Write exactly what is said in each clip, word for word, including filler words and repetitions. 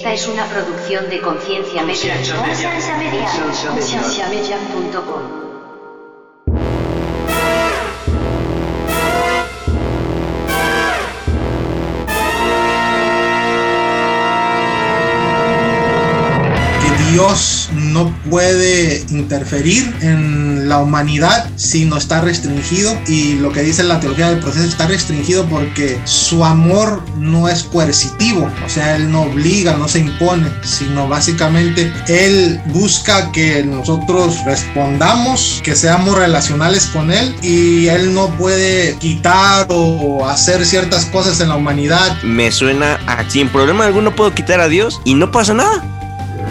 Esta es una producción de Conciencia Media. Conciencia Media. Conciencia Media punto com. Dios no puede interferir en la humanidad si no está restringido, y lo que dice la teología del proceso está restringido porque su amor no es coercitivo, o sea, Él no obliga, no se impone, sino básicamente Él busca que nosotros respondamos, que seamos relacionales con Él, y Él no puede quitar o hacer ciertas cosas en la humanidad. Me suena a sin problema alguno puedo quitar a Dios y no pasa nada.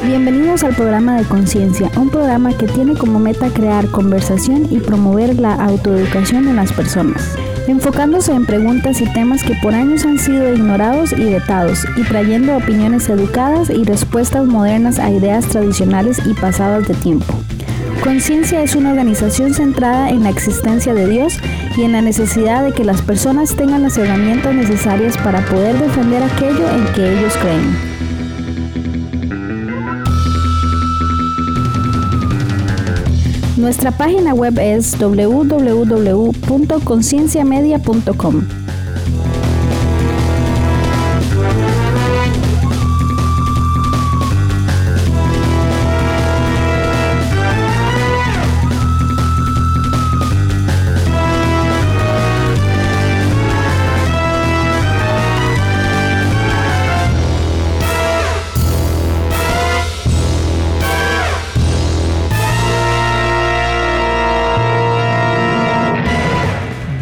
Bienvenidos al programa de Conciencia, un programa que tiene como meta crear conversación y promover la autoeducación en las personas, enfocándose en preguntas y temas que por años han sido ignorados y vetados, y trayendo opiniones educadas y respuestas modernas a ideas tradicionales y pasadas de tiempo. Conciencia es una organización centrada en la existencia de Dios y en la necesidad de que las personas tengan las herramientas necesarias para poder defender aquello en que ellos creen. Nuestra página web es doble u doble u doble u punto conciencia media punto com.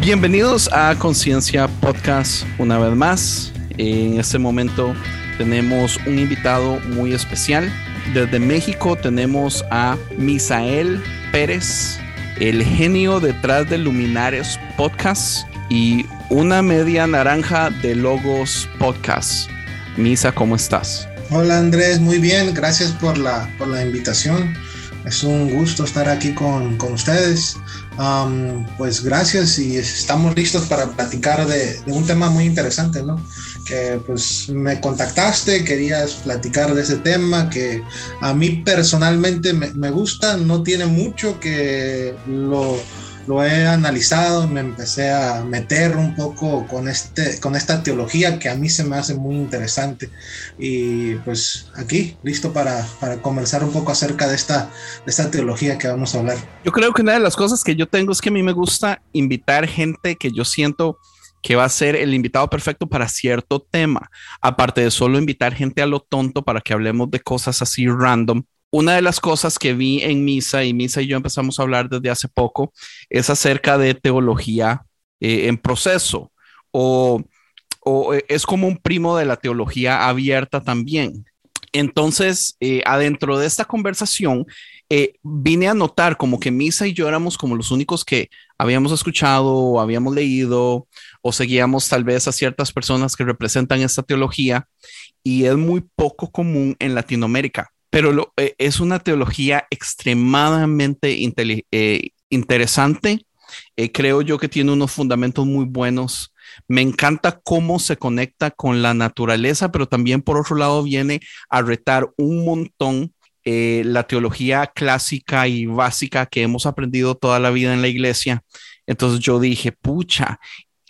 Bienvenidos a Conciencia Podcast una vez más. En este momento tenemos un invitado muy especial. Desde México tenemos a Misael Pérez, el genio detrás de Luminares Podcast y una media naranja de Logos Podcast. Misa, ¿cómo estás? Hola Andrés, muy bien. Gracias por la, por la invitación. Es un gusto estar aquí con, con ustedes. Um, pues gracias, y estamos listos para platicar de, de un tema muy interesante, ¿no? Que pues me contactaste, querías platicar de ese tema que a mí personalmente me, me gusta, no tiene mucho que lo, lo he analizado, me empecé a meter un poco con, este, con esta teología que a mí se me hace muy interesante, y pues aquí listo para, para conversar un poco acerca de esta, de esta teología que vamos a hablar. Yo creo que una de las cosas que yo tengo es que a mí me gusta invitar gente que yo siento que va a ser el invitado perfecto para cierto tema, aparte de solo invitar gente a lo tonto para que hablemos de cosas así random. Una de las cosas que vi en Misa, y Misa y yo empezamos a hablar desde hace poco, es acerca de teología eh, en proceso, o, o es como un primo de la teología abierta también. Entonces, eh, adentro de esta conversación, eh, vine a notar como que Misa y yo éramos como los únicos que habíamos escuchado, o habíamos leído, o seguíamos tal vez a ciertas personas que representan esta teología, y es muy poco común en Latinoamérica. Pero lo, eh, es una teología extremadamente intele- eh, interesante. Eh, creo yo que tiene unos fundamentos muy buenos. Me encanta cómo se conecta con la naturaleza, pero también por otro lado viene a retar un montón eh, la teología clásica y básica que hemos aprendido toda la vida en la iglesia. Entonces yo dije, pucha,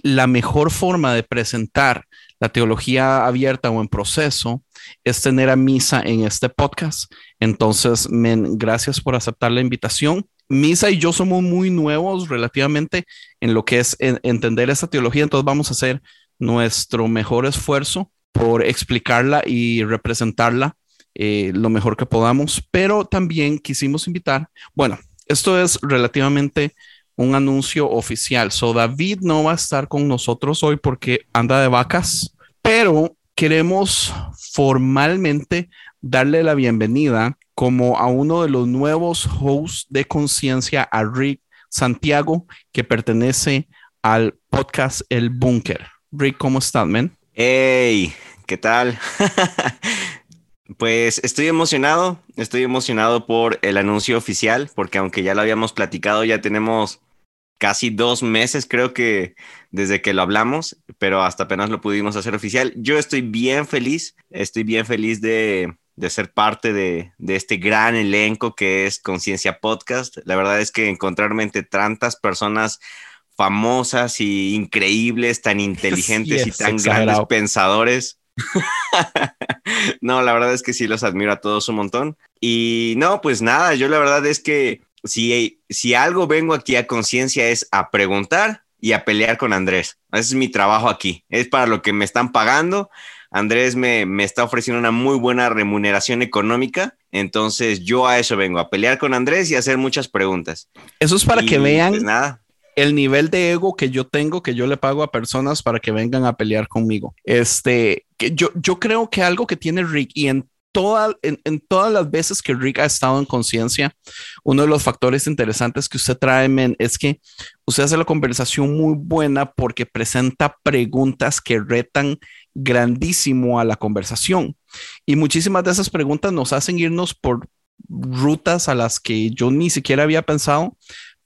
la mejor forma de presentar la teología abierta o en proceso es tener a Misa en este podcast. Entonces, men, gracias por aceptar la invitación. Misa y yo somos muy nuevos relativamente en lo que es en, entender esta teología. Entonces vamos a hacer nuestro mejor esfuerzo por explicarla y representarla eh, lo mejor que podamos. Pero también quisimos invitar, bueno, esto es relativamente un anuncio oficial. So David no va a estar con nosotros hoy porque anda de vacas, pero queremos formalmente darle la bienvenida como a uno de los nuevos hosts de Conciencia, a Rick Santiago, que pertenece al podcast El Búnker. Rick, ¿cómo estás, man? Hey, ¿qué tal? Pues estoy emocionado, estoy emocionado por el anuncio oficial, porque aunque ya lo habíamos platicado, ya tenemos casi dos meses, creo que desde que lo hablamos, pero hasta apenas lo pudimos hacer oficial. Yo estoy bien feliz, estoy bien feliz de, de ser parte de, de este gran elenco que es Conciencia Podcast. La verdad es que encontrarme entre tantas personas famosas y increíbles, tan inteligentes sí, y tan exagerado. Grandes pensadores. No, la verdad es que sí los admiro a todos un montón. Y no, pues nada, yo la verdad es que Si, si algo vengo aquí a Conciencia es a preguntar y a pelear con Andrés. Ese es mi trabajo aquí, es para lo que me están pagando. Andrés me, me está ofreciendo una muy buena remuneración económica, entonces yo a eso vengo, a pelear con Andrés y a hacer muchas preguntas. Eso es para y, que vean pues nada. El nivel de ego que yo tengo, que yo le pago a personas para que vengan a pelear conmigo. Este, que yo, yo creo que algo que tiene Rick y en Toda, en, en todas las veces que Rick ha estado en Conciencia, uno de los factores interesantes que usted trae, men, es que usted hace la conversación muy buena porque presenta preguntas que retan grandísimo a la conversación. Y muchísimas de esas preguntas nos hacen irnos por rutas a las que yo ni siquiera había pensado,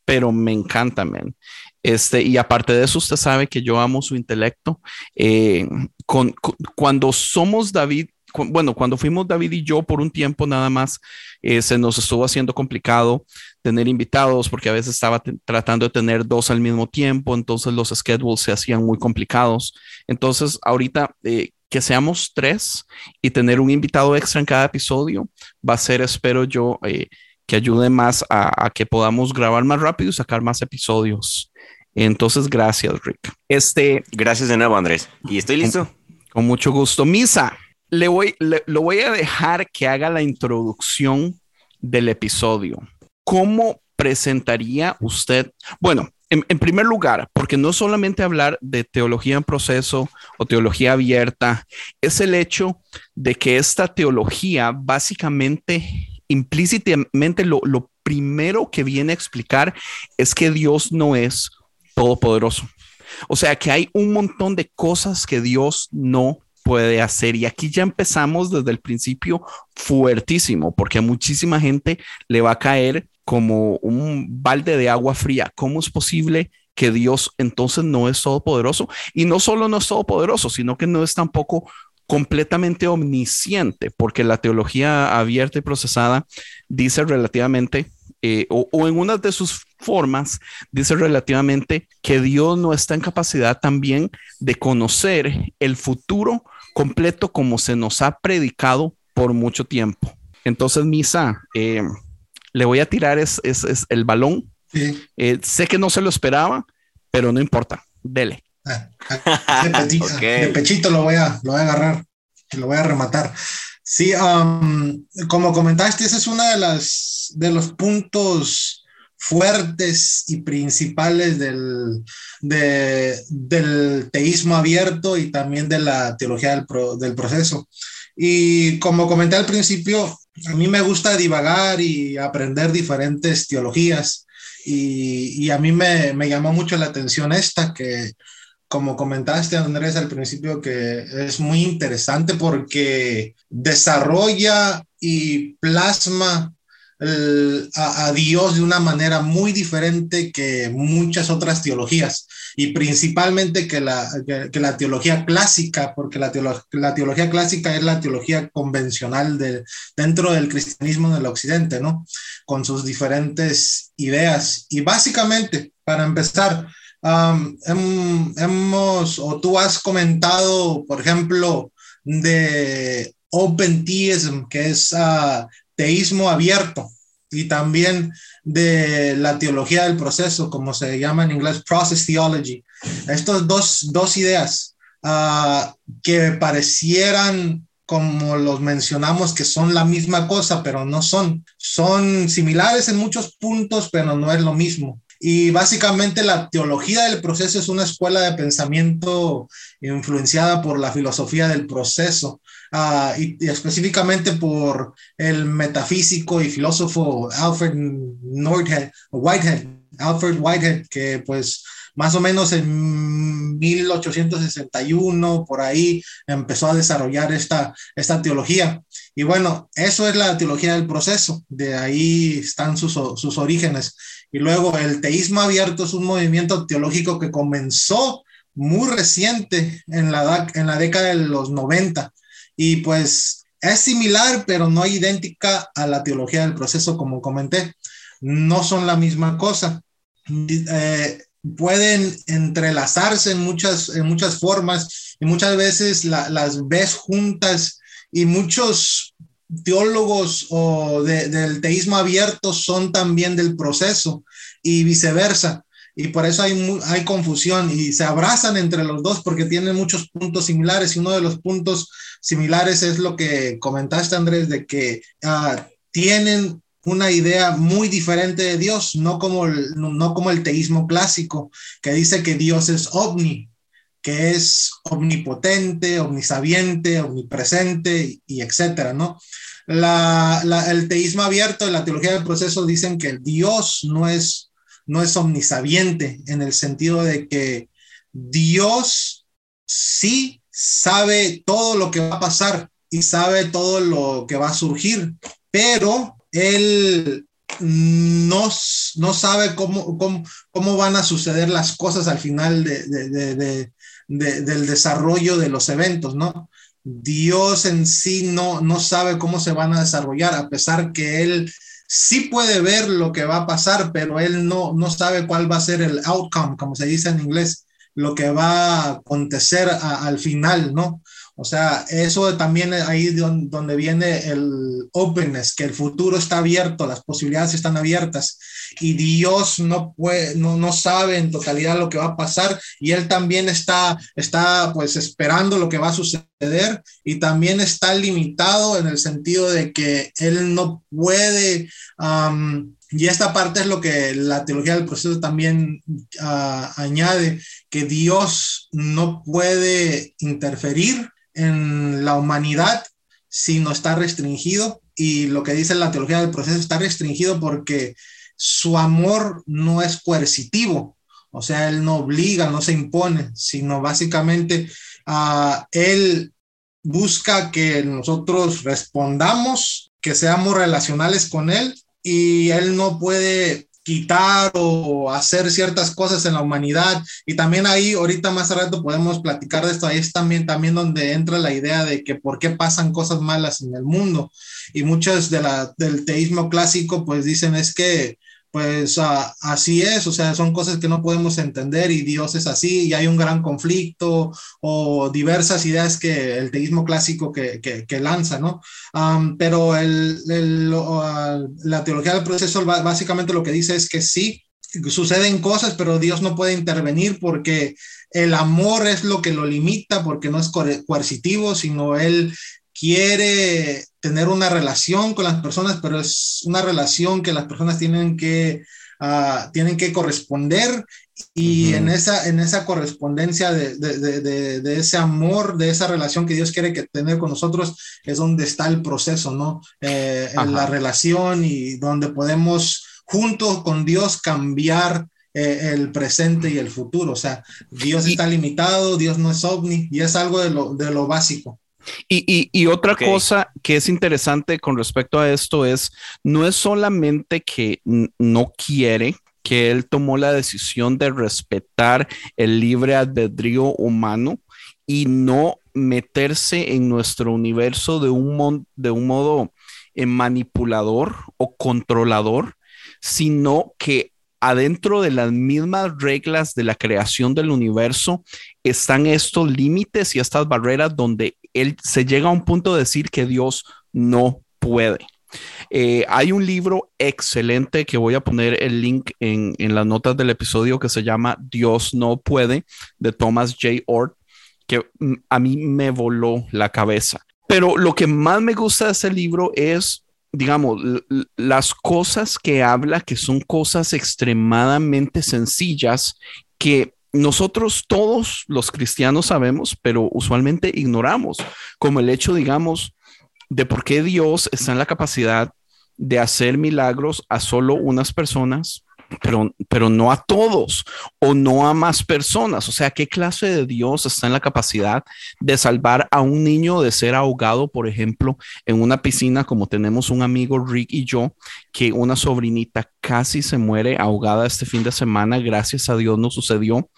pero me encanta, men. Este, y aparte de eso, usted sabe que yo amo su intelecto. Eh, con, con, cuando somos David, Bueno, cuando fuimos David y yo por un tiempo nada más, eh, se nos estuvo haciendo complicado tener invitados porque a veces estaba t- tratando de tener dos al mismo tiempo, entonces los schedules se hacían muy complicados. Entonces ahorita eh, que seamos tres y tener un invitado extra en cada episodio va a ser, espero yo, eh, que ayude más a, a que podamos grabar más rápido y sacar más episodios. Entonces gracias, Rick. Este, gracias de nuevo, Andrés. Y estoy listo. Con, con mucho gusto. Misa. Le voy, le, lo voy a dejar que haga la introducción del episodio. ¿Cómo presentaría usted? Bueno, en, en primer lugar, porque no solamente hablar de teología en proceso o teología abierta, es el hecho de que esta teología básicamente, implícitamente, lo, lo primero que viene a explicar es que Dios no es todopoderoso. O sea, que hay un montón de cosas que Dios no puede hacer. Y aquí ya empezamos desde el principio fuertísimo, porque a muchísima gente le va a caer como un balde de agua fría. ¿Cómo es posible que Dios entonces no es todopoderoso? Y no solo no es todopoderoso, sino que no es tampoco completamente omnisciente, porque la teología abierta y procesada dice relativamente, eh, o, o en una de sus formas, dice relativamente que Dios no está en capacidad también de conocer el futuro completo como se nos ha predicado por mucho tiempo. Entonces, Misa, eh, le voy a tirar es, es, es el balón. Sí. Eh, sé que no se lo esperaba, pero no importa. Dele. De pechito, okay. de pechito lo voy a, lo voy a agarrar, lo voy a rematar. Sí, um, como comentaste, ese es uno de, las, de los puntos fuertes y principales del, de, del teísmo abierto y también de la teología del, pro, del proceso. Y como comenté al principio, a mí me gusta divagar y aprender diferentes teologías y, y a mí me, me llamó mucho la atención esta que, como comentaste, Andrés, al principio, que es muy interesante porque desarrolla y plasma el, a, a Dios de una manera muy diferente que muchas otras teologías y principalmente que la, que, que la teología clásica, porque la, teolo, la teología clásica es la teología convencional de, dentro del cristianismo del occidente, ¿no? Con sus diferentes ideas. Y básicamente, para empezar, Um, hem, hemos o tú has comentado, por ejemplo, de Open Theism, que es uh, teísmo abierto, y también de la teología del proceso, como se llama en inglés, Process Theology. Estas dos, dos ideas uh, que parecieran, como los mencionamos, que son la misma cosa, pero no son. Son similares en muchos puntos, pero no es lo mismo. Y básicamente la teología del proceso es una escuela de pensamiento influenciada por la filosofía del proceso uh, y, y específicamente por el metafísico y filósofo Alfred North Whitehead, Alfred Whitehead, que pues más o menos en mil ochocientos sesenta y uno, por ahí, empezó a desarrollar esta, esta teología. Y bueno, eso es la teología del proceso, de ahí están sus, sus orígenes. Y luego el teísmo abierto es un movimiento teológico que comenzó muy reciente en la, en la década de los noventa, y pues es similar, pero no idéntica a la teología del proceso, como comenté. No son la misma cosa. Eh, pueden entrelazarse en muchas, en muchas formas, y muchas veces la, las ves juntas, y muchos teólogos o de, del teísmo abierto son también del proceso y viceversa, y por eso hay, hay confusión y se abrazan entre los dos porque tienen muchos puntos similares, y uno de los puntos similares es lo que comentaste, Andrés, de que uh, tienen una idea muy diferente de Dios, no como, el, no como el teísmo clásico, que dice que Dios es ovni, que es omnipotente, omnisabiente, omnipresente, y etcétera, ¿no? La, la, el teísmo abierto y la teología del proceso dicen que Dios no es, no es omnisabiente, en el sentido de que Dios sí sabe todo lo que va a pasar y sabe todo lo que va a surgir, pero Él no, no sabe cómo, cómo, cómo van a suceder las cosas al final de, de, de, de, de, del desarrollo de los eventos, ¿no? Dios en sí no, no sabe cómo se van a desarrollar, a pesar que Él sí puede ver lo que va a pasar, pero Él no, no sabe cuál va a ser el outcome, como se dice en inglés, lo que va a acontecer a, al final, ¿no? O sea, eso también es ahí donde viene el openness, que el futuro está abierto, las posibilidades están abiertas, y Dios no puede, no, no sabe en totalidad lo que va a pasar, y Él también está, está pues esperando lo que va a suceder, y también está limitado en el sentido de que Él no puede, um, y esta parte es lo que la teología del proceso también uh, añade, que Dios no puede interferir en la humanidad si no está restringido, y lo que dice la teología del proceso está restringido porque su amor no es coercitivo, o sea, Él no obliga, no se impone, sino básicamente uh, Él busca que nosotros respondamos, que seamos relacionales con Él, y Él no puede quitar o hacer ciertas cosas en la humanidad. Y también ahí ahorita más a rato podemos platicar de esto, ahí es también, también donde entra la idea de que por qué pasan cosas malas en el mundo, y muchas de la, del teísmo clásico pues dicen es que pues ah, así es, o sea, son cosas que no podemos entender y Dios es así y hay un gran conflicto, o diversas ideas que el teísmo clásico que, que, que lanza, ¿no? Um, pero el, el, uh, la teología del proceso básicamente lo que dice es que sí, suceden cosas, pero Dios no puede intervenir porque el amor es lo que lo limita, porque no es coercitivo, sino Él quiere tener una relación con las personas, pero es una relación que las personas tienen que, uh, tienen que corresponder, y uh-huh. en, esa, en esa correspondencia de, de, de, de, de ese amor, de esa relación que Dios quiere que tener con nosotros, es donde está el proceso, ¿no? Eh, en la relación, y donde podemos, junto con Dios, cambiar eh, el presente y el futuro. O sea, Dios y... está limitado, Dios no es ovni, y es algo de lo, de lo básico. Y, y, y otra okay. cosa que es interesante con respecto a esto es, no es solamente que no quiere, que Él tomó la decisión de respetar el libre albedrío humano y no meterse en nuestro universo de un, mon- de un modo eh, manipulador o controlador, sino que adentro de las mismas reglas de la creación del universo están estos límites y estas barreras donde él se llega a un punto de decir que Dios no puede. Eh, hay un libro excelente que voy a poner el link en, en las notas del episodio, que se llama Dios No Puede, de Thomas Jay Oord, que a mí me voló la cabeza. Pero lo que más me gusta de ese libro es, digamos, l- las cosas que habla, que son cosas extremadamente sencillas que nosotros todos los cristianos sabemos, pero usualmente ignoramos, como el hecho, digamos, de por qué Dios está en la capacidad de hacer milagros a solo unas personas, pero, pero no a todos o no a más personas. O sea, ¿qué clase de Dios está en la capacidad de salvar a un niño de ser ahogado, por ejemplo, en una piscina, como tenemos un amigo Rick y yo, que una sobrinita casi se muere ahogada este fin de semana? Gracias a Dios no sucedió.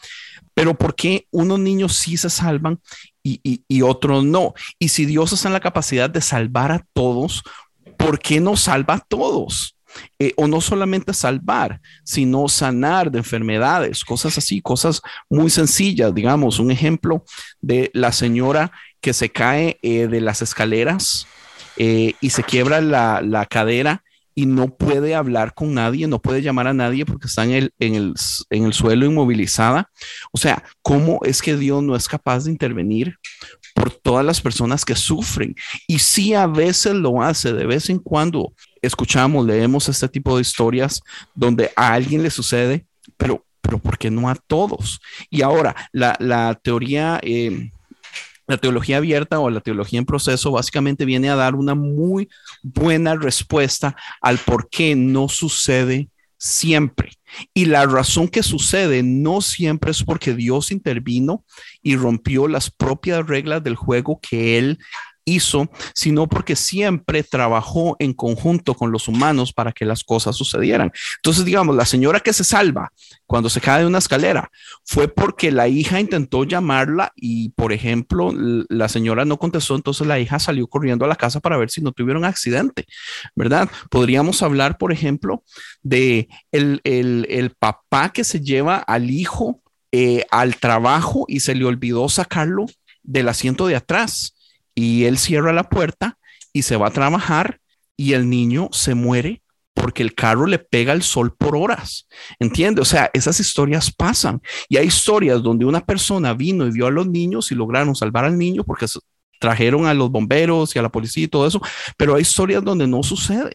Pero ¿por qué unos niños sí se salvan y, y, y otros no? Y si Dios está en la capacidad de salvar a todos, ¿por qué no salva a todos? Eh, o no solamente salvar, sino sanar de enfermedades, cosas así, cosas muy sencillas. Digamos, un ejemplo de la señora que se cae eh, de las escaleras eh, y se quiebra la, la cadera y no puede hablar con nadie, no puede llamar a nadie porque está en el, en el, en el suelo inmovilizada. O sea, ¿cómo es que Dios no es capaz de intervenir por todas las personas que sufren? Y sí, a veces lo hace, de vez en cuando escuchamos, leemos este tipo de historias donde a alguien le sucede, pero, pero ¿por qué no a todos? Y ahora, la, la teoría... Eh, La teología abierta o la teología en proceso básicamente viene a dar una muy buena respuesta al por qué no sucede siempre. Y la razón que sucede no siempre es porque Dios intervino y rompió las propias reglas del juego que Él hizo, sino porque siempre trabajó en conjunto con los humanos para que las cosas sucedieran. Entonces, digamos, la señora que se salva cuando se cae de una escalera fue porque la hija intentó llamarla y, por ejemplo, la señora no contestó, entonces la hija salió corriendo a la casa para ver si no tuviera un accidente, ¿verdad? Podríamos hablar, por ejemplo, de el, el, el papá que se lleva al hijo eh, al trabajo y se le olvidó sacarlo del asiento de atrás. Y él cierra la puerta y se va a trabajar y el niño se muere porque el carro le pega el sol por horas. ¿Entiende? O sea, esas historias pasan. Y hay historias donde una persona vino y vio a los niños y lograron salvar al niño porque trajeron a los bomberos y a la policía y todo eso. Pero hay historias donde no sucede.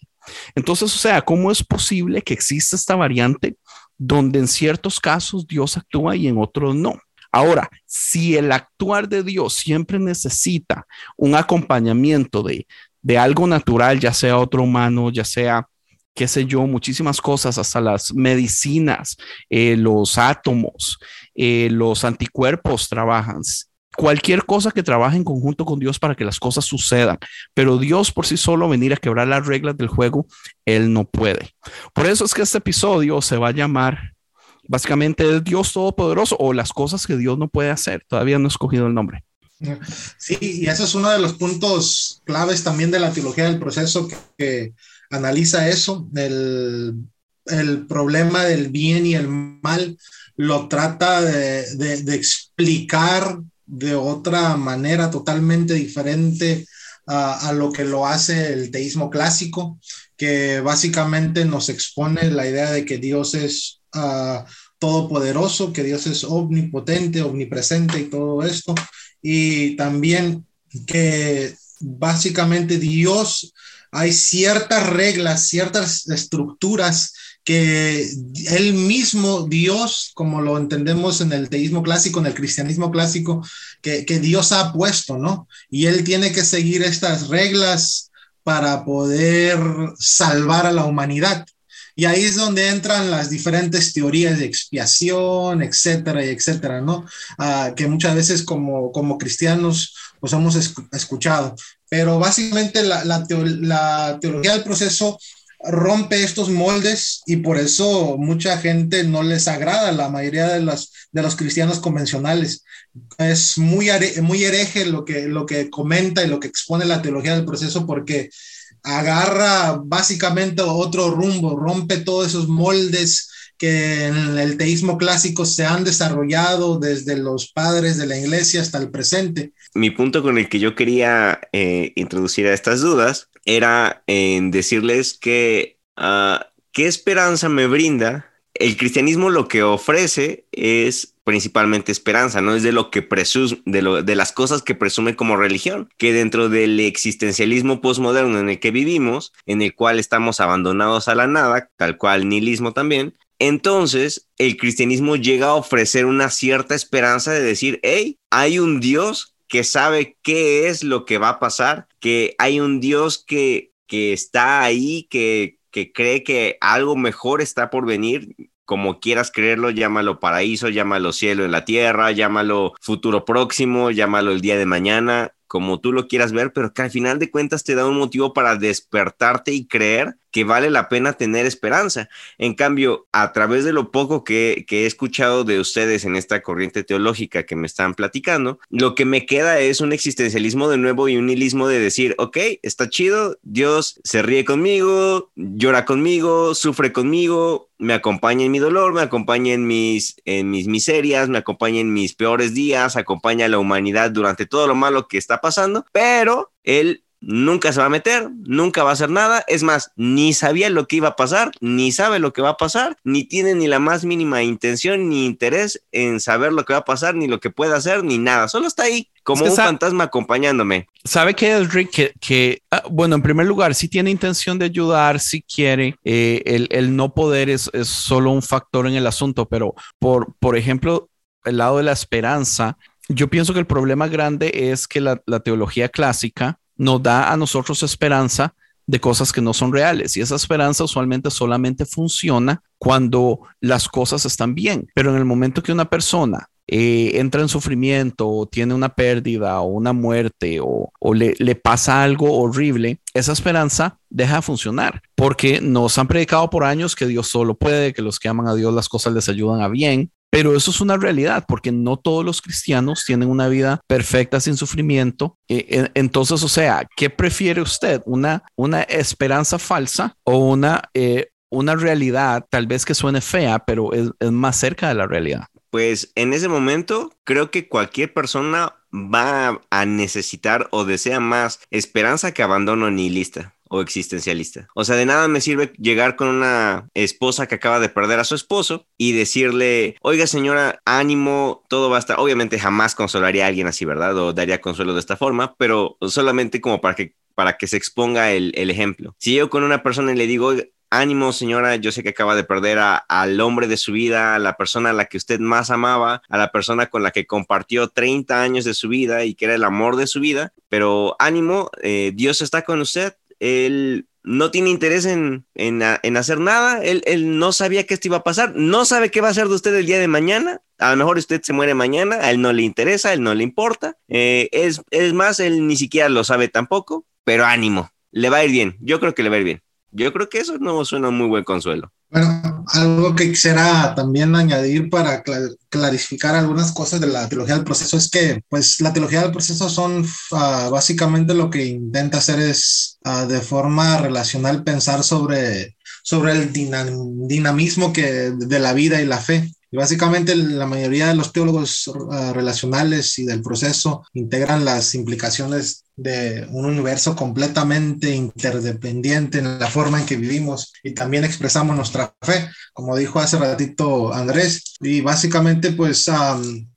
Entonces, o sea, ¿cómo es posible que exista esta variante donde en ciertos casos Dios actúa y en otros no? Ahora, si el actuar de Dios siempre necesita un acompañamiento de, de algo natural, ya sea otro humano, ya sea, qué sé yo, muchísimas cosas, hasta las medicinas, eh, los átomos, eh, los anticuerpos trabajan, cualquier cosa que trabaje en conjunto con Dios para que las cosas sucedan, pero Dios por sí solo venir a quebrar las reglas del juego, Él no puede. Por eso es que este episodio se va a llamar... Básicamente es Dios Todopoderoso o las cosas que Dios no puede hacer. Todavía no he escogido el nombre. Sí, y ese es uno de los puntos claves también de la teología del proceso que, que analiza eso. El, el problema del bien y el mal lo trata de, de, de explicar de otra manera totalmente diferente a, a lo que lo hace el teísmo clásico, que básicamente nos expone la idea de que Dios es Uh, todopoderoso, que Dios es omnipotente, omnipresente y todo esto, y también que básicamente Dios, hay ciertas reglas, ciertas estructuras que él mismo, Dios, como lo entendemos en el teísmo clásico, en el cristianismo clásico, que, que Dios ha puesto, ¿no? Y él tiene que seguir estas reglas para poder salvar a la humanidad. Y ahí es donde entran las diferentes teorías de expiación, etcétera, y etcétera, ¿no? Uh, que muchas veces como, como cristianos pues hemos escuchado. Pero básicamente la, la, teo- la teología del proceso rompe estos moldes y por eso mucha gente no les agrada, la mayoría de los, de los cristianos convencionales. Es muy, are- muy hereje lo que, lo que comenta y lo que expone la teología del proceso porque... agarra básicamente otro rumbo, rompe todos esos moldes que en el teísmo clásico se han desarrollado desde los padres de la iglesia hasta el presente. Mi punto con el que yo quería eh, introducir a estas dudas era en decirles que uh, qué esperanza me brinda. El cristianismo lo que ofrece es principalmente esperanza, ¿no? Es de lo que presume, de, lo, de las cosas que presume como religión, que dentro del existencialismo postmoderno en el que vivimos, en el cual estamos abandonados a la nada, tal cual nihilismo también, entonces el cristianismo llega a ofrecer una cierta esperanza de decir, hey, hay un Dios que sabe qué es lo que va a pasar, que hay un Dios que, que está ahí, que... que cree que algo mejor está por venir, como quieras creerlo, llámalo paraíso, llámalo cielo en la tierra, llámalo futuro próximo, llámalo el día de mañana, como tú lo quieras ver, pero que al final de cuentas te da un motivo para despertarte y creer que vale la pena tener esperanza. En cambio, a través de lo poco que, que he escuchado de ustedes en esta corriente teológica que me están platicando, lo que me queda es un existencialismo de nuevo y un nihilismo de decir, ok, está chido, Dios se ríe conmigo, llora conmigo, sufre conmigo, me acompaña en mi dolor, me acompaña en mis, en mis miserias, me acompaña en mis peores días, acompaña a la humanidad durante todo lo malo que está pasando, pero él nunca se va a meter, nunca va a hacer nada. Es más, ni sabía lo que iba a pasar, ni sabe lo que va a pasar, ni tiene ni la más mínima intención ni interés en saber lo que va a pasar, ni lo que puede hacer, ni nada. Solo está ahí como es que un fantasma acompañándome. ¿Sabe qué es, Rick? Que, que ah, bueno, en primer lugar, si tiene intención de ayudar, si quiere, eh, el, el no poder es, es solo un factor en el asunto, pero por, por ejemplo, el lado de la esperanza, yo pienso que el problema grande es que la, la teología clásica nos da a nosotros esperanza de cosas que no son reales. Y esa esperanza usualmente solamente funciona cuando las cosas están bien. Pero en el momento que una persona eh, entra en sufrimiento o tiene una pérdida o una muerte o, o le, le pasa algo horrible, esa esperanza deja de funcionar porque nos han predicado por años que Dios solo puede, que los que aman a Dios las cosas les ayudan a bien. Pero eso es una realidad porque no todos los cristianos tienen una vida perfecta sin sufrimiento. Entonces, o sea, ¿qué prefiere usted? ¿Una, una esperanza falsa o una, eh, una realidad tal vez que suene fea, pero es, es más cerca de la realidad? Pues en ese momento creo que cualquier persona va a necesitar o desea más esperanza que abandono nihilista o existencialista. O sea, de nada me sirve llegar con una esposa que acaba de perder a su esposo y decirle, oiga señora, ánimo, todo va a estar. Obviamente jamás consolaría a alguien así, ¿verdad? O daría consuelo de esta forma, pero solamente como para que, para que se exponga el, el ejemplo. Si yo con una persona y le digo, ánimo señora, yo sé que acaba de perder a, al hombre de su vida, a la persona a la que usted más amaba, a la persona con la que compartió treinta años de su vida y que era el amor de su vida, pero ánimo, eh, Dios está con usted. Él no tiene interés en, en, en hacer nada, él, él no sabía que esto iba a pasar, no sabe qué va a hacer de usted el día de mañana, a lo mejor usted se muere mañana, a él no le interesa, a él no le importa, eh, es, es más, él ni siquiera lo sabe tampoco, pero ánimo, le va a ir bien, yo creo que le va a ir bien, yo creo que eso no suena muy buen consuelo. Bueno, algo que quisiera también añadir para clar- clarificar algunas cosas de la teología del proceso es que, pues, la teología del proceso son uh, básicamente lo que intenta hacer es uh, de forma relacional pensar sobre, sobre el dinam- dinamismo que, de la vida y la fe. Y básicamente la mayoría de los teólogos uh, relacionales y del proceso integran las implicaciones de un universo completamente interdependiente en la forma en que vivimos y también expresamos nuestra fe, como dijo hace ratito Andrés. Y básicamente pues um,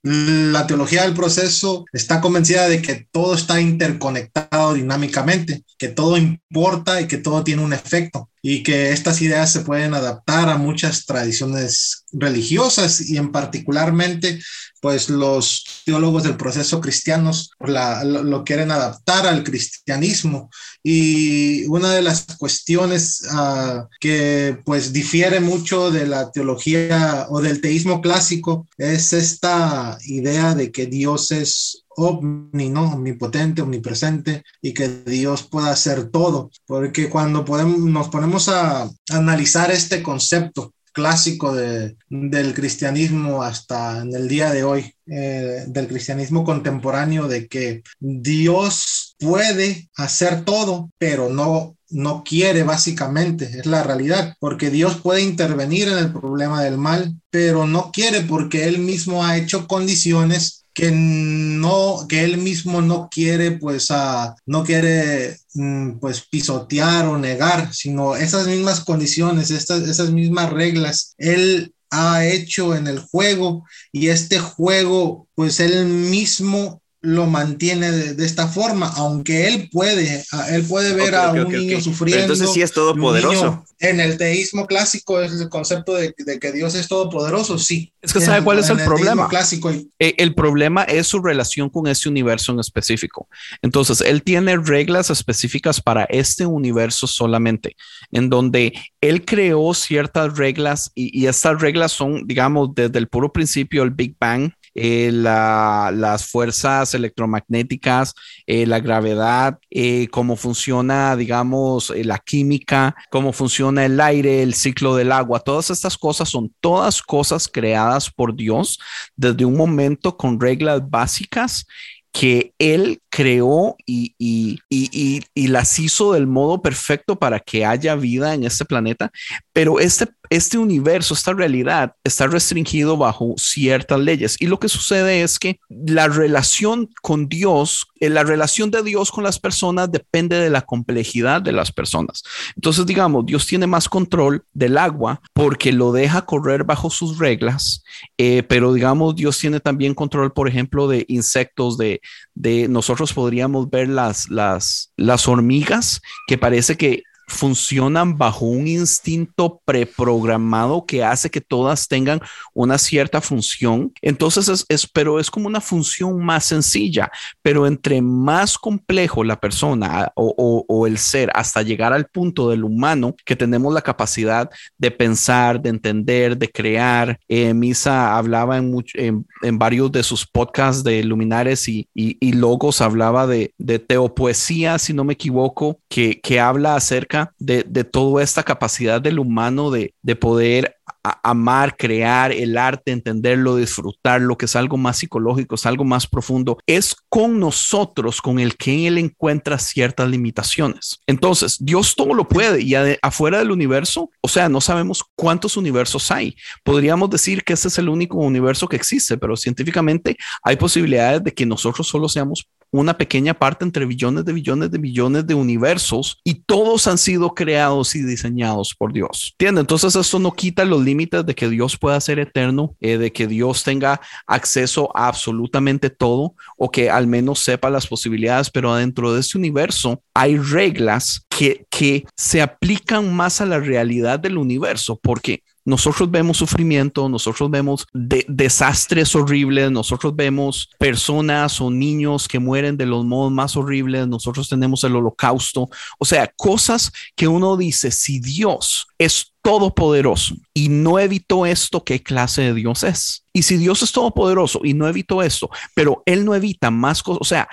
la teología del proceso está convencida de que todo está interconectado dinámicamente, que todo importa y que todo tiene un efecto. Y que estas ideas se pueden adaptar a muchas tradiciones religiosas y en particularmente, pues los teólogos del proceso cristianos la, lo, lo quieren adaptar al cristianismo. Y una de las cuestiones uh, que pues difiere mucho de la teología o del teísmo clásico es esta idea de que Dios es omni, ¿no? omnipotente, omnipresente y que Dios pueda hacer todo. Porque cuando podemos, nos ponemos a analizar este concepto clásico de, del cristianismo hasta en el día de hoy, eh, del cristianismo contemporáneo, de que Dios puede hacer todo, pero no, no quiere básicamente, es la realidad, porque Dios puede intervenir en el problema del mal, pero no quiere porque Él mismo ha hecho condiciones que no, que él mismo no quiere, pues, uh, no quiere, mm, pues, pisotear o negar, sino esas mismas condiciones, estas, esas mismas reglas, él ha hecho en el juego y este juego, pues, él mismo lo mantiene de, de esta forma, aunque él puede, él puede ver okay, a okay, un okay, niño okay. sufriendo. Pero entonces sí es todopoderoso. En el teísmo clásico es el concepto de, de que Dios es todopoderoso, sí. Es que en, ¿sabe cuál es el, el problema? Clásico y... el, el problema es su relación con ese universo en específico. Entonces, él tiene reglas específicas para este universo solamente, en donde él creó ciertas reglas y, y estas reglas son, digamos, desde el puro principio, el Big Bang, Eh, la, las fuerzas electromagnéticas, eh, la gravedad, eh, cómo funciona, digamos, eh, la química, cómo funciona el aire, el ciclo del agua. Todas estas cosas son todas cosas creadas por Dios desde un momento con reglas básicas que Él creó y, y, y, y, y las hizo del modo perfecto para que haya vida en este planeta. Pero este, este universo, esta realidad está restringido bajo ciertas leyes. Y lo que sucede es que la relación con Dios, la relación de Dios con las personas depende de la complejidad de las personas. Entonces, digamos, Dios tiene más control del agua porque lo deja correr bajo sus reglas. Eh, pero digamos, Dios tiene también control, por ejemplo, de insectos, de de nosotros podríamos ver las, las, las hormigas que parece que funcionan bajo un instinto preprogramado que hace que todas tengan una cierta función. Entonces es, es, pero es como una función más sencilla, pero entre más complejo la persona o, o, o el ser hasta llegar al punto del humano que tenemos la capacidad de pensar, de entender, de crear. Eh, Misa hablaba en, mucho, en, en varios de sus podcasts de Luminares y, y, y Logos, hablaba de, de teopoesía, si no me equivoco, que, que habla acerca De, de toda esta capacidad del humano de, de poder a, amar, crear el arte, entenderlo, disfrutarlo, que es algo más psicológico, es algo más profundo. Es con nosotros con el que él encuentra ciertas limitaciones. Entonces, Dios todo lo puede y a, afuera del universo, o sea, no sabemos cuántos universos hay. Podríamos decir que este es el único universo que existe, pero científicamente hay posibilidades de que nosotros solo seamos una pequeña parte entre billones de billones de billones de universos y todos han sido creados y diseñados por Dios. ¿Entiendes? Entonces esto no quita los límites de que Dios pueda ser eterno, eh, de que Dios tenga acceso a absolutamente todo o que al menos sepa las posibilidades, pero adentro de este universo hay reglas que, que se aplican más a la realidad del universo porque nosotros vemos sufrimiento, nosotros vemos de, desastres horribles, nosotros vemos personas o niños que mueren de los modos más horribles, nosotros tenemos el holocausto, o sea, cosas que uno dice, si Dios es todopoderoso y no evitó esto, ¿qué clase de Dios es? Y si Dios es todopoderoso y no evitó esto, pero él no evita más cosas, o sea,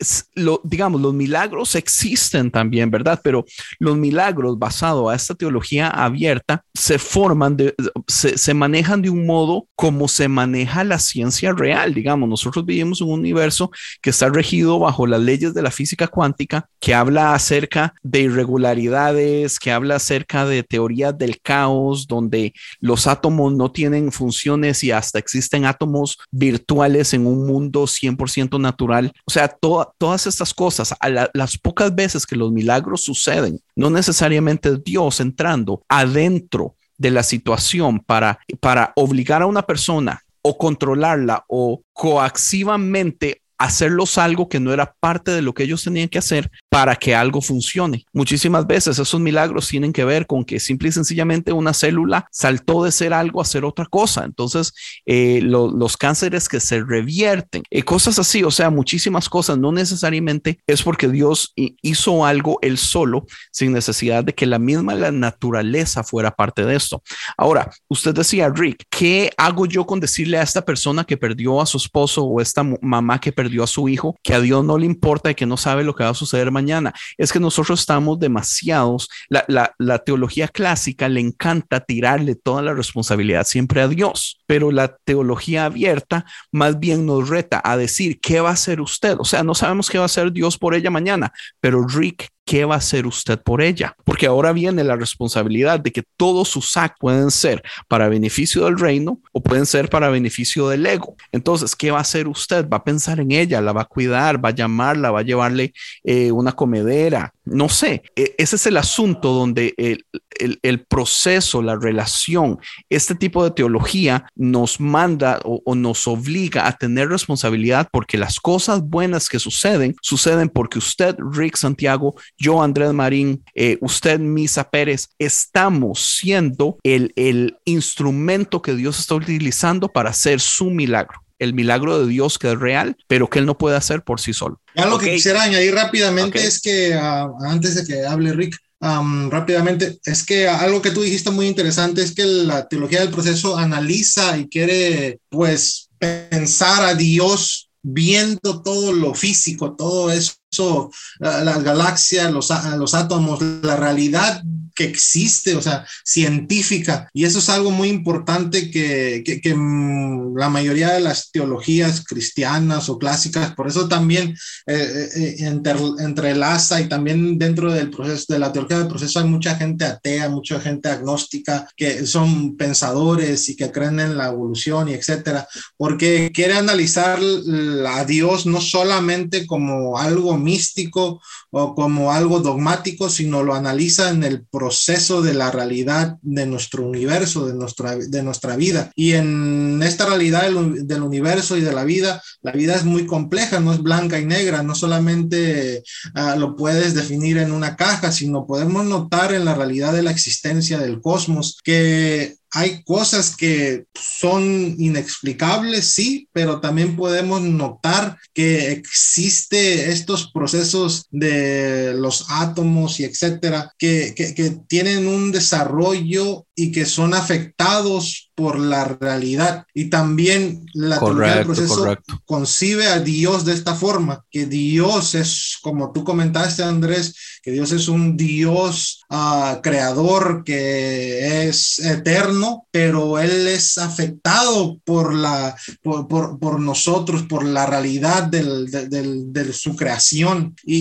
Es, lo, digamos, los milagros existen también, ¿verdad? Pero los milagros basados a esta teología abierta se forman, de, se, se manejan de un modo como se maneja la ciencia real. Digamos, nosotros vivimos en un universo que está regido bajo las leyes de la física cuántica, que habla acerca de irregularidades, que habla acerca de teorías del caos, donde los átomos no tienen funciones y hasta existen átomos virtuales en un mundo cien por ciento natural. O sea, Toda, todas estas cosas, a la, las pocas veces que los milagros suceden, no necesariamente es Dios entrando adentro de la situación para, para obligar a una persona o controlarla o coactivamente hacerlos algo que no era parte de lo que ellos tenían que hacer para que algo funcione. Muchísimas veces esos milagros tienen que ver con que simple y sencillamente una célula saltó de ser algo a ser otra cosa. Entonces eh, lo, los cánceres que se revierten, eh, cosas así, o sea, muchísimas cosas. No necesariamente es porque Dios hizo algo él solo sin necesidad de que la misma la naturaleza fuera parte de esto. Ahora, usted decía, Rick, ¿qué hago yo con decirle a esta persona que perdió a su esposo o esta mamá que perdió perdió a su hijo, que a Dios no le importa y que no sabe lo que va a suceder mañana? Es que nosotros estamos demasiados, la, la, la teología clásica le encanta tirarle toda la responsabilidad siempre a Dios, pero la teología abierta más bien nos reta a decir ¿qué va a hacer usted? O sea, no sabemos qué va a hacer Dios por ella mañana, pero Rick, ¿qué va a hacer usted por ella? Porque ahora viene la responsabilidad de que todos sus actos pueden ser para beneficio del reino o pueden ser para beneficio del ego. Entonces, ¿qué va a hacer usted? ¿Va a pensar en ella? ¿La va a cuidar? ¿Va a llamarla? ¿Va a llevarle eh, una comedera? No sé. E- ese es el asunto donde eh, el, el proceso, la relación. Este tipo de teología nos manda o, o nos obliga a tener responsabilidad, porque las cosas buenas que suceden, suceden porque usted, Rick Santiago, yo, Andrés Marín, eh, usted, Misa Pérez, estamos siendo el, el instrumento que Dios está utilizando para hacer su milagro. El milagro de Dios, que es real, pero que él no puede hacer por sí solo. Ya lo okay. que quisiera añadir rápidamente okay. es que, uh, antes de que hable Rick, um, rápidamente, es que algo que tú dijiste muy interesante es que la teología del proceso analiza y quiere, pues, pensar a Dios viendo todo lo físico, todo eso, las la galaxias, los, los átomos, la realidad que existe, o sea, científica. Y eso es algo muy importante que, que, que la mayoría de las teologías cristianas o clásicas, por eso también eh, eh, entre, entrelaza, y también dentro del proceso, de la teología del proceso, hay mucha gente atea, mucha gente agnóstica, que son pensadores y que creen en la evolución y etcétera, porque quiere analizar a Dios no solamente como algo místico o como algo dogmático, sino lo analiza en el proceso proceso de la realidad de nuestro universo, de nuestra, de nuestra vida. Y en esta realidad del, del universo y de la vida, la vida es muy compleja, no es blanca y negra, no solamente uh, lo puedes definir en una caja, sino podemos notar en la realidad de la existencia del cosmos que hay cosas que son inexplicables, sí, pero también podemos notar que existe estos procesos de los átomos y etcétera, que, que, que tienen un desarrollo y que son afectados por la realidad. Y también la teología del proceso correcto. concibe a Dios de esta forma, que Dios es, como tú comentaste, Andrés, que Dios es un Dios uh, creador, que es eterno, pero Él es afectado por, la, por, por, por nosotros, por la realidad del, del, del, de su creación. Y,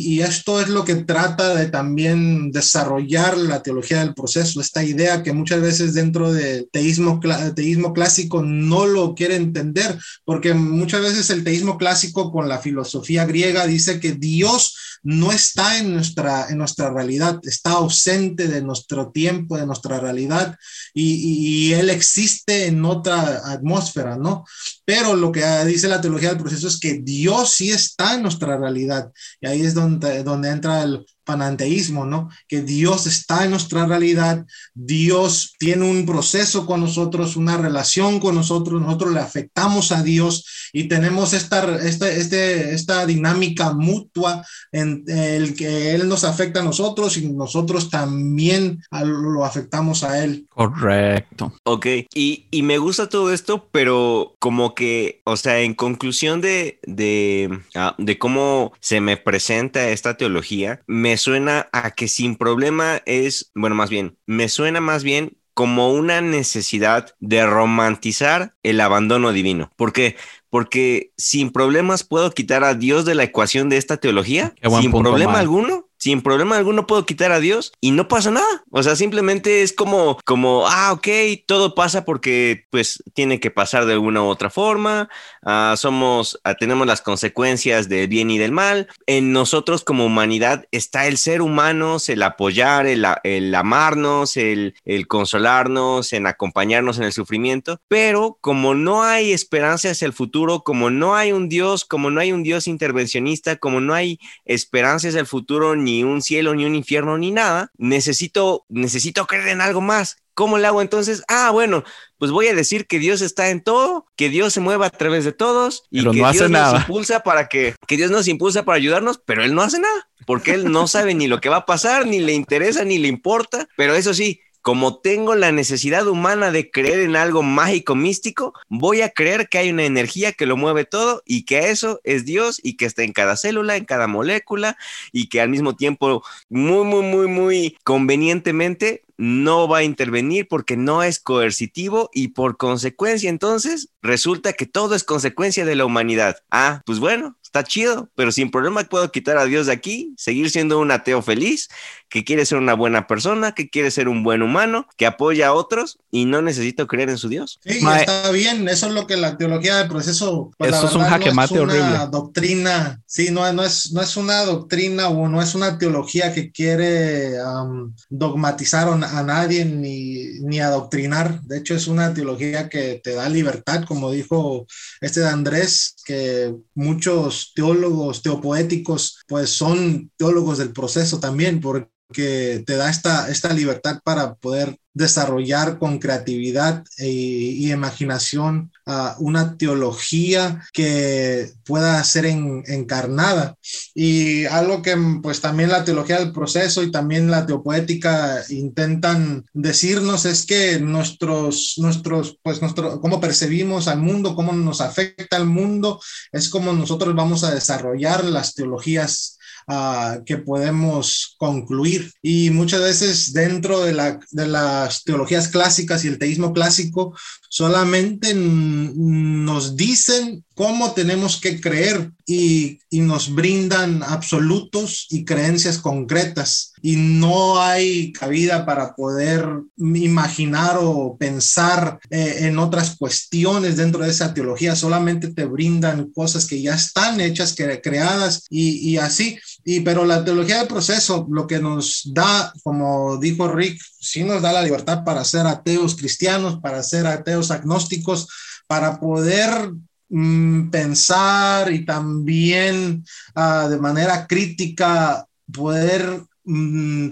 y, y esto es lo que trata de también desarrollar la teología del proceso, esta idea que muchas veces dentro de Teísmo, teísmo clásico no lo quiere entender, porque muchas veces el teísmo clásico con la filosofía griega dice que Dios no está en nuestra, en nuestra realidad, está ausente de nuestro tiempo, de nuestra realidad, y, y, y Él existe en otra atmósfera, ¿no? Pero lo que dice la teología del proceso es que Dios sí está en nuestra realidad, y ahí es donde, donde entra el pananteísmo, ¿no? Que Dios está en nuestra realidad, Dios tiene un proceso con nosotros, una relación con nosotros, nosotros le afectamos a Dios y tenemos esta, esta, este, esta dinámica mutua en el que Él nos afecta a nosotros y nosotros también lo afectamos a Él. Correcto. Ok, y, y me gusta todo esto, pero como que, o sea, en conclusión de, de, de cómo se me presenta esta teología, me Me suena a que sin problema es, bueno, más bien, me suena más bien como una necesidad de romantizar el abandono divino. ¿Por qué? Porque sin problemas puedo quitar a Dios de la ecuación de esta teología, sin problema alguno. Sin problema alguno puedo quitar a Dios y no pasa nada. O sea, simplemente es como, como, ah, ok, todo pasa porque pues tiene que pasar de alguna u otra forma. Ah, somos, ah, tenemos las consecuencias del bien y del mal. En nosotros como humanidad está el ser humano, el apoyar, el, el amarnos, el, el consolarnos, en acompañarnos en el sufrimiento. Pero como no hay esperanza hacia el futuro, como no hay un Dios, como no hay un Dios intervencionista, como no hay esperanza hacia el futuro, ni ni un cielo, ni un infierno, ni nada. Necesito, necesito creer en algo más. ¿Cómo le hago entonces? Ah, bueno, pues voy a decir que Dios está en todo, que Dios se mueve a través de todos y pero que no hace Dios nada. Nos impulsa para que, que Dios nos impulsa para ayudarnos, pero Él no hace nada, porque Él no sabe ni lo que va a pasar, ni le interesa, ni le importa. Pero eso sí, como tengo la necesidad humana de creer en algo mágico, místico, voy a creer que hay una energía que lo mueve todo y que eso es Dios y que está en cada célula, en cada molécula y que al mismo tiempo muy, muy, muy, muy convenientemente no va a intervenir porque no es coercitivo y por consecuencia entonces resulta que todo es consecuencia de la humanidad. Ah, pues bueno, está chido, pero sin problema puedo quitar a Dios de aquí, seguir siendo un ateo feliz, que quiere ser una buena persona, que quiere ser un buen humano, que apoya a otros y no necesito creer en su Dios. Sí, Ma- está bien, eso es lo que la teología del proceso... Pues, eso es un jaque mate horrible. No es una doctrina, sí, no, no, es, no es una doctrina o no es una teología que quiere um, dogmatizar a nadie ni, ni adoctrinar. De hecho, es una teología que te da libertad, como dijo este de Andrés, que muchos teólogos teopoéticos pues son teólogos del proceso también, porque que te da esta, esta libertad para poder desarrollar con creatividad e, y imaginación uh, una teología que pueda ser en, encarnada. Y algo que pues también la teología del proceso y también la teopoética intentan decirnos es que nuestros, nuestros pues nuestro, cómo percibimos al mundo, cómo nos afecta al mundo, es como nosotros vamos a desarrollar las teologías Uh, que podemos concluir. Y muchas veces dentro de, la, de las teologías clásicas y el teísmo clásico solamente n- nos dicen cómo tenemos que creer y, y nos brindan absolutos y creencias concretas, y no hay cabida para poder imaginar o pensar eh, en otras cuestiones dentro de esa teología. Solamente te brindan cosas que ya están hechas, que, creadas y, y así. Y, pero la teología del proceso lo que nos da, como dijo Rick, sí nos da la libertad para ser ateos cristianos, para ser ateos agnósticos, para poder mm, pensar y también uh, de manera crítica poder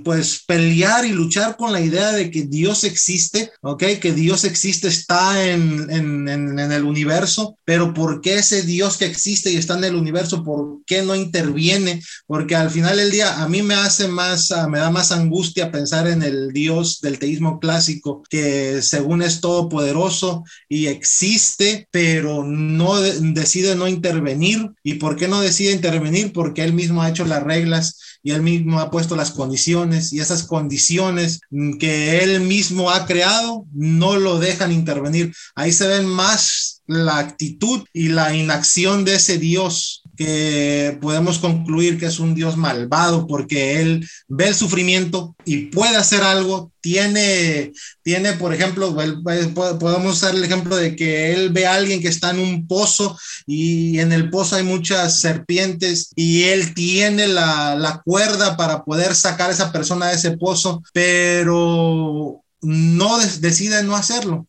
pues pelear y luchar con la idea de que Dios existe, ¿okay? Que Dios existe, está en, en, en, en el universo, pero ¿por qué ese Dios que existe y está en el universo, por qué no interviene? Porque al final del día a mí me hace más, uh, me da más angustia pensar en el Dios del teísmo clásico, que según es todopoderoso y existe, pero no de- decide no intervenir. ¿Y por qué no decide intervenir? Porque él mismo ha hecho las reglas y él mismo ha puesto las condiciones, y esas condiciones que él mismo ha creado no lo dejan intervenir. Ahí se ven más la actitud y la inacción de ese Dios, que podemos concluir que es un Dios malvado porque él ve el sufrimiento y puede hacer algo. Tiene, tiene, por ejemplo, podemos usar el ejemplo de que él ve a alguien que está en un pozo y en el pozo hay muchas serpientes y él tiene la, la cuerda para poder sacar a esa persona de ese pozo, pero no decide no hacerlo.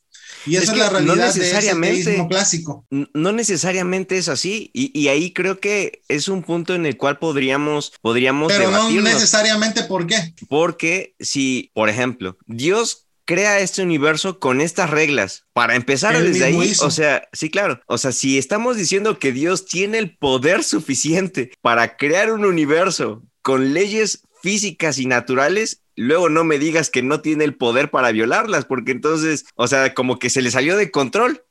Y esa es, es la realidad no necesariamente, de ese teísmo clásico. No necesariamente es así, y, y ahí creo que es un punto en el cual podríamos, podríamos Pero debatirnos. No necesariamente, ¿por qué? Porque si, por ejemplo, Dios crea este universo con estas reglas, para empezar él desde ahí, hizo. O sea, sí, claro, o sea, si estamos diciendo que Dios tiene el poder suficiente para crear un universo con leyes físicas y naturales, luego no me digas que no tiene el poder para violarlas, porque entonces, o sea, como que se le salió de control.